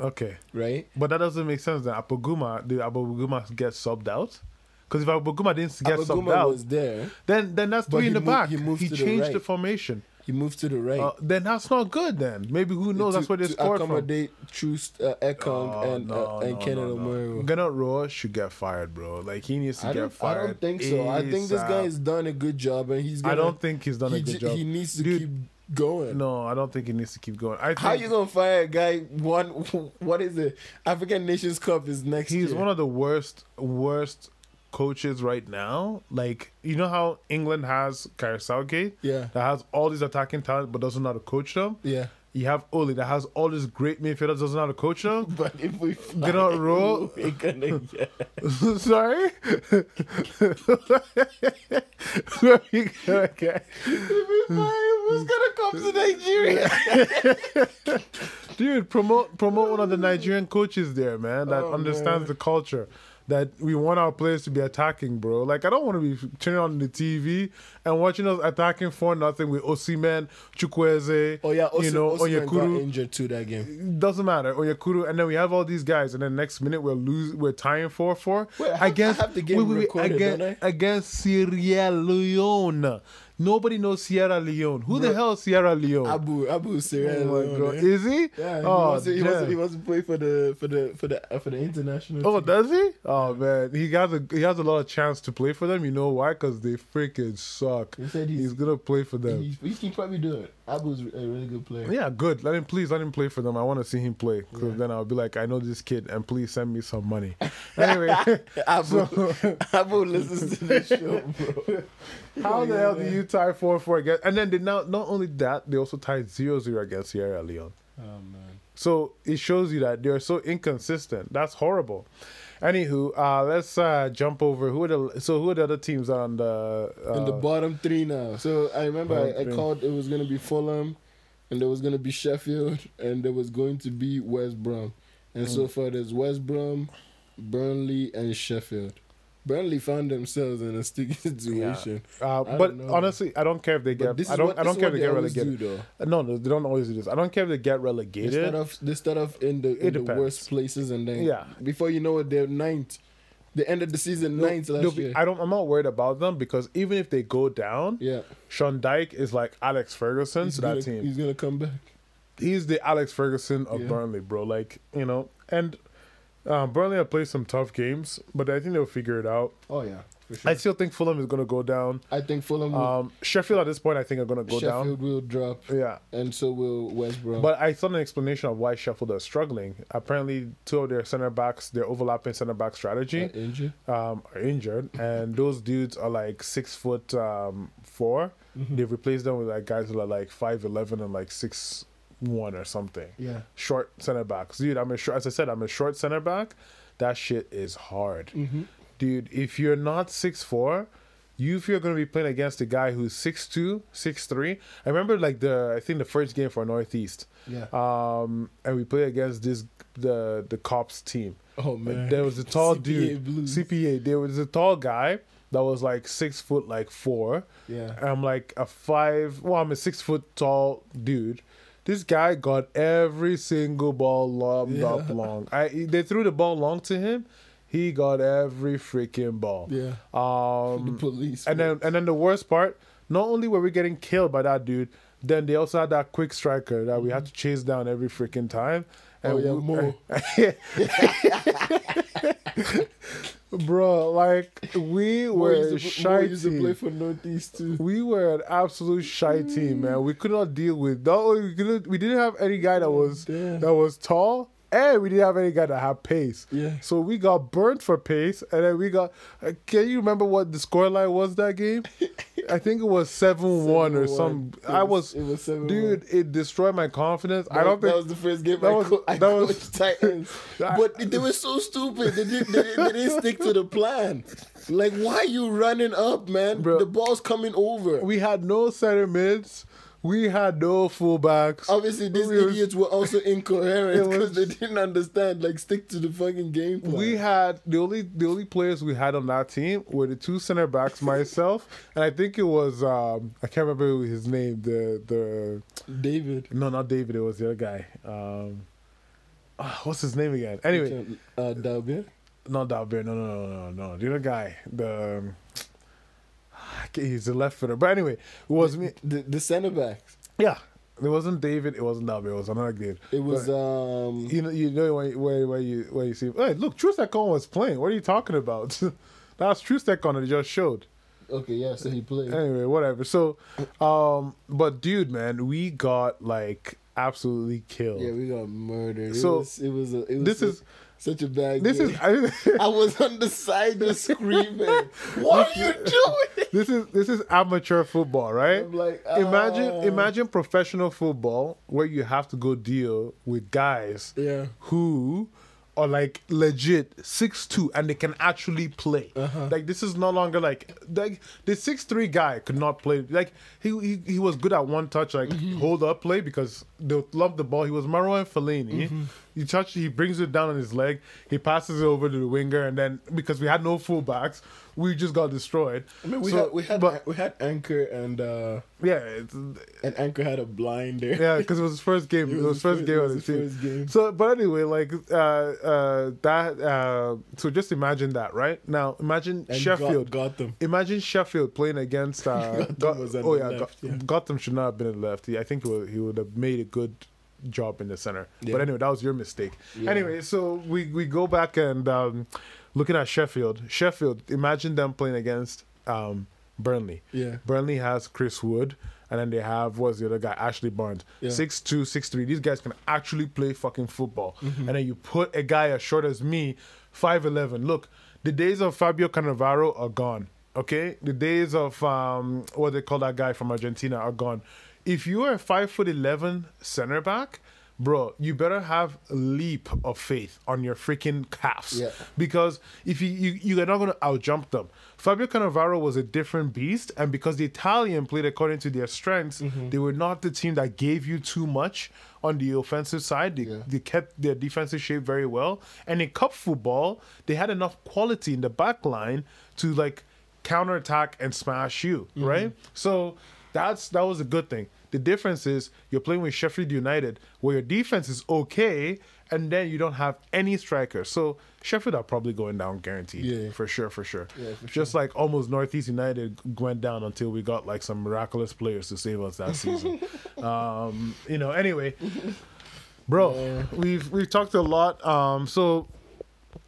Okay, right. But that doesn't make sense. Then Apoguma, did Apoguma get subbed out? Because if Apoguma didn't get subbed out, was there, then that's three in the back. He changed the formation. He moved to the right. Then that's not good. Then maybe who knows? That's where they scored from. To accommodate Truce Ekong and Kenneth Omero. Gunnar Rohr should get fired, bro. Like he needs to get fired. I don't think so. I think this guy has done a good job, and he's. I don't think he's done a good job. He needs to keep going. No, I don't think he needs to keep going. How you gonna fire a guy? What is it? African Nations Cup is next year. He's one of the worst coaches right now. Like, you know how England has Karius, that has all these attacking talent but doesn't know how to coach them. Yeah, you have Ole that has all these great midfielders, doesn't know how to coach them. But if we get out roll, we're gonna get. Sorry, who's gonna come to Nigeria? Dude, promote one of the Nigerian coaches there, man, that understands the culture. That we want our players to be attacking, bro. Like, I don't want to be turning on the TV and watching us attacking 4-0 with Osimhen, Chukwueze, Onyekuru got injured too that game. Doesn't matter, Onyekuru, and then we have all these guys, and then next minute we're tying 4-4 against Sierra Leone. Nobody knows Sierra Leone. Who the hell is Sierra Leone? Abu Sierra Leone. God. Is he? Yeah, he wants to play for the international team. Oh, does he? Oh man, he has a lot of chance to play for them. You know why? Because they freaking suck. He said he's gonna play for them. He can probably do it. Abu's a really good player. Yeah, good. Let him play for them. I want to see him play. Because then I'll be like, I know this kid, and please send me some money. Anyway, Abu listens to this show, bro. How the hell do you tie 4-4 against? And then they not only that, they also tied 0-0 against Sierra Leone. Oh man! So it shows you that they're so inconsistent. That's horrible. Anywho, let's jump over. Who are the other teams on the in the bottom three now? So I remember I called it was going to be Fulham, and there was going to be Sheffield, and there was going to be West Brom. And so far, there's West Brom, Burnley, and Sheffield. Burnley found themselves in a sticky situation. Honestly, I don't care if they get. I don't care if they get relegated. No, they don't always do this. I don't care if they get relegated. They start off in the worst places, and then before you know it, they're ninth. They ended the season ninth last year. I'm not worried about them because even if they go down, Sean Dyche is like Alex Ferguson to that team. He's gonna come back. He's the Alex Ferguson of Burnley, bro. Like and. Burnley have played some tough games, but I think they'll figure it out. Oh, yeah. For sure. I still think Fulham is going to go down. I think Fulham will... Sheffield at this point, I think, are going to go down. Sheffield will drop. Yeah. And so will West Brom. But I saw an explanation of why Sheffield are struggling. Apparently, two of their center backs, their overlapping center back strategy... Are injured. And those dudes are like 6 foot 4. Mm-hmm. They've replaced them with like guys who are like 5'11" and like 6'1" or something. Yeah. Short center backs. Dude, I'm a short center back. That shit is hard. Mm-hmm. Dude, if you're not 6'4", if you're going to be playing against a guy who's 6'2", 6'3", I remember I think the first game for Northeast. Yeah. And we played against the Cops team. Oh man. And there was a tall dude. Blues. CPA. There was a tall guy that was like 6 foot 4. Yeah. And I'm like I'm a 6 foot tall dude. This guy got every single ball lobbed up long. They threw the ball long to him. He got every freaking ball. Yeah. The police. And then the worst part, not only were we getting killed by that dude, then they also had that quick striker that we had to chase down every freaking time. And Bro, like, we were a shy team. Play for Northeast too. We were an absolute shy team, man. We could not deal with. We didn't have any guy that was tall, and we didn't have any guy that had pace. Yeah. So we got burnt for pace, and then we got. Can you remember what the scoreline was that game? I think it was 7-1 or something. It was 7-1. Dude, it destroyed my confidence. I don't think that was the first game I coached Titans. But they were so stupid. They didn't stick to the plan. Like, why are you running up, man? Bro, the ball's coming over. We had no center mids. We had no fullbacks. Obviously, these idiots were also incoherent because they didn't understand. Like, stick to the fucking game plan. We had the only players we had on that team were the two center backs, myself, and I think it was I can't remember his name. The David. No, not David. It was the other guy. What's his name again? Anyway, Dalbert. Not Dalbert. No. The other guy. He's a left footer. But anyway, it was me. The center backs. Yeah. It wasn't David. It wasn't David. It was another dude. It was... You know where you see... Hey, look, Trustekon was playing. What are you talking about? That's Trustekon that he just showed. Okay, yeah, so he played. Anyway, whatever. So, but dude, man, we got, like, absolutely killed. Yeah, we got murdered. So, such a bad game. I was on the side just screaming. What are you doing? This is amateur football, right? I'm like, imagine professional football where you have to go deal with guys who are like legit 6'2" and they can actually play. Uh-huh. Like, this is no longer like the 6'3" guy could not play. Like, he was good at one touch, like hold up play, because they loved the ball. He was Marouane Fellaini. Mm-hmm. He brings it down on his leg. He passes it over to the winger, and then because we had no fullbacks, we just got destroyed. I mean, we had Anchor and and Anchor had a blinder. Yeah, because it was his first game. It was his first game on the team. So, but anyway, like that. So just imagine that, right? Now imagine Sheffield. Gotham. Imagine Sheffield playing against. Gotham should not have been in the left. I think he would have made a good job in the center. Yeah. But anyway, that was your mistake. Yeah. Anyway, so we go back and looking at Sheffield, imagine them playing against Burnley. Yeah. Burnley has Chris Wood, and then they have, what's the other guy? Ashley Barnes. 6'2", 6'3". These guys can actually play fucking football. Mm-hmm. And then you put a guy as short as me, 5'11". Look, the days of Fabio Cannavaro are gone. Okay? The days of what they call that guy from Argentina are gone. If you are a 5'11" center back, bro, you better have a leap of faith on your freaking calves. Yeah. Because if you are not going to outjump them. Fabio Cannavaro was a different beast, and because the Italian played according to their strengths, they were not the team that gave you too much on the offensive side. They kept their defensive shape very well. And in cup football, they had enough quality in the back line to, like, counterattack and smash you, right? So... That was a good thing. The difference is you're playing with Sheffield United, where your defense is okay, and then you don't have any strikers. So Sheffield are probably going down, guaranteed, for sure. Yeah, for just sure. Like almost Northeast United went down until we got like some miraculous players to save us that season. Anyway, bro, we've talked a lot. So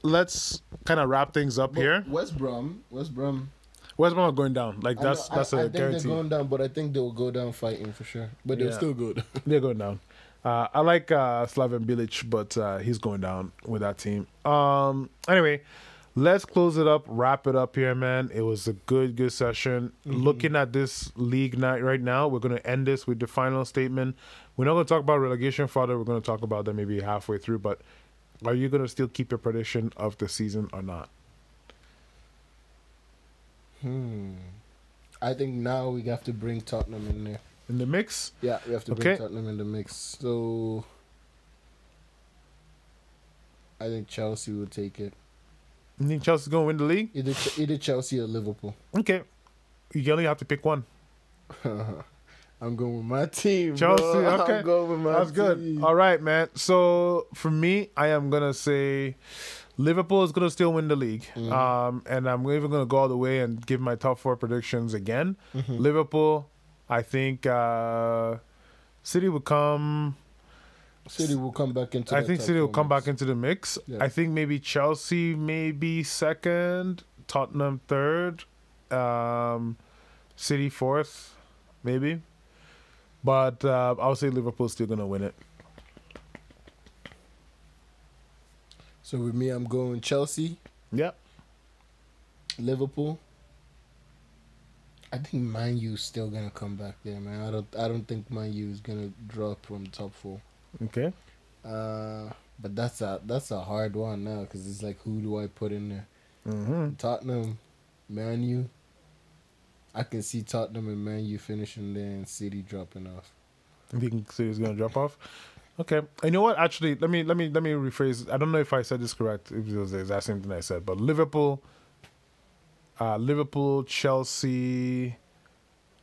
let's kind of wrap things up here. West Brom. West Brom are going down. Like, that's a guarantee. I think they're going down, but I think they'll go down fighting for sure. But they're still good. They're going down. I like Slaven Bilic, but he's going down with that team. Anyway, let's close it up, wrap it up here, man. It was a good session. Mm-hmm. Looking at this league night right now, we're going to end this with the final statement. We're not going to talk about relegation further. We're going to talk about that maybe halfway through. But are you going to still keep your prediction of the season or not? I think now we have to bring Tottenham in there. In the mix? Yeah, we have to bring Tottenham in the mix. So, I think Chelsea will take it. You think Chelsea's going to win the league? Either Chelsea or Liverpool. Okay. You only have to pick one. I'm going with my team, Chelsea, bro. Okay. I'm going with my team. That's good. All right, man. So, for me, I am going to say... Liverpool is going to still win the league. Mm-hmm. And I'm even going to go all the way and give my top four predictions again. Mm-hmm. Liverpool, I think City will come back into. I think City will come back into the mix. Yeah. I think maybe Chelsea may be second, Tottenham third, City fourth, maybe. But I'll say Liverpool's still gonna win it. So with me, I'm going Chelsea. Yep. Liverpool. I think Man U's still gonna come back there, man. I don't think Man U is gonna drop from the top four. Okay. But that's a hard one now because it's like, who do I put in there? Mm-hmm. Tottenham, Man U. I can see Tottenham and Man U finishing there and City dropping off. You think City's gonna drop off? Okay. You know what? Actually, let me rephrase. I don't know if I said this correct. If it was the exact same thing I said, but Liverpool, Chelsea,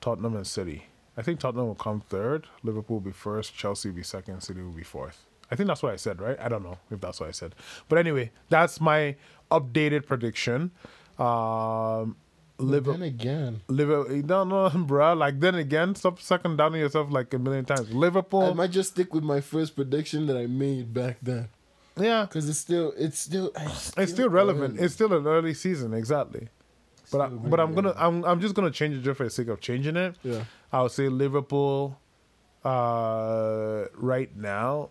Tottenham, and City. I think Tottenham will come third. Liverpool will be first. Chelsea will be second. City will be fourth. I think that's what I said, right? I don't know if that's what I said. But anyway, that's my updated prediction. Then again. No, bro. Like, then again, stop sucking down on yourself like a million times. Liverpool. I might just stick with my first prediction that I made back then. Yeah. Because it's still relevant. Early. It's still an early season, exactly. I'm just gonna change it just for the sake of changing it. Yeah, I'll say Liverpool right now,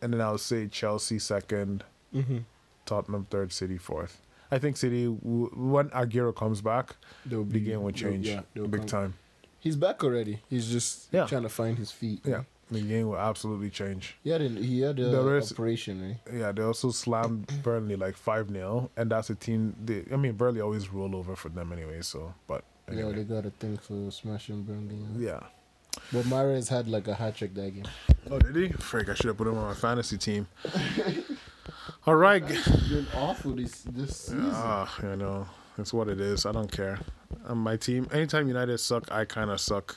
and then I'll say Chelsea second, mm-hmm. Tottenham third, City fourth. I think City when Aguero comes back, the game will change big time. He's back already. He's just trying to find his feet. Yeah, the game will absolutely change. He had an operation, right? Yeah, they also slammed Burnley like 5-0, and that's a team. Burnley always roll over for them anyway. So, but anyway. Yeah, they got a thing for smashing Burnley. Yeah, but Mahrez had like a hat trick that game. Oh, did he? Frick, I should have put him on my fantasy team. All right, been awful this season. I know. It's what it is. I don't care. My team, anytime United suck, I kind of suck.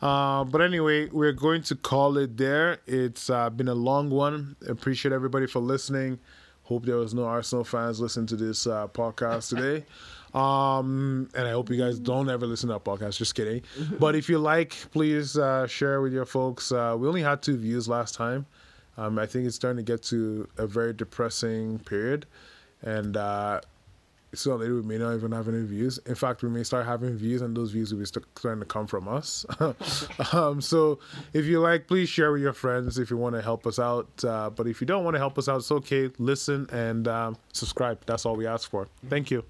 But anyway, we're going to call it there. It's been a long one. Appreciate everybody for listening. Hope there was no Arsenal fans listening to this podcast today. And I hope you guys don't ever listen to our podcast. Just kidding. But if you like, please share with your folks. We only had 2 views last time. I think it's starting to get to a very depressing period. And... so later we may not even have any views. In fact, we may start having views, and those views will be starting to come from us. So if you like, please share with your friends if you want to help us out. But if you don't want to help us out, it's okay. Listen and subscribe. That's all we ask for. Thank you.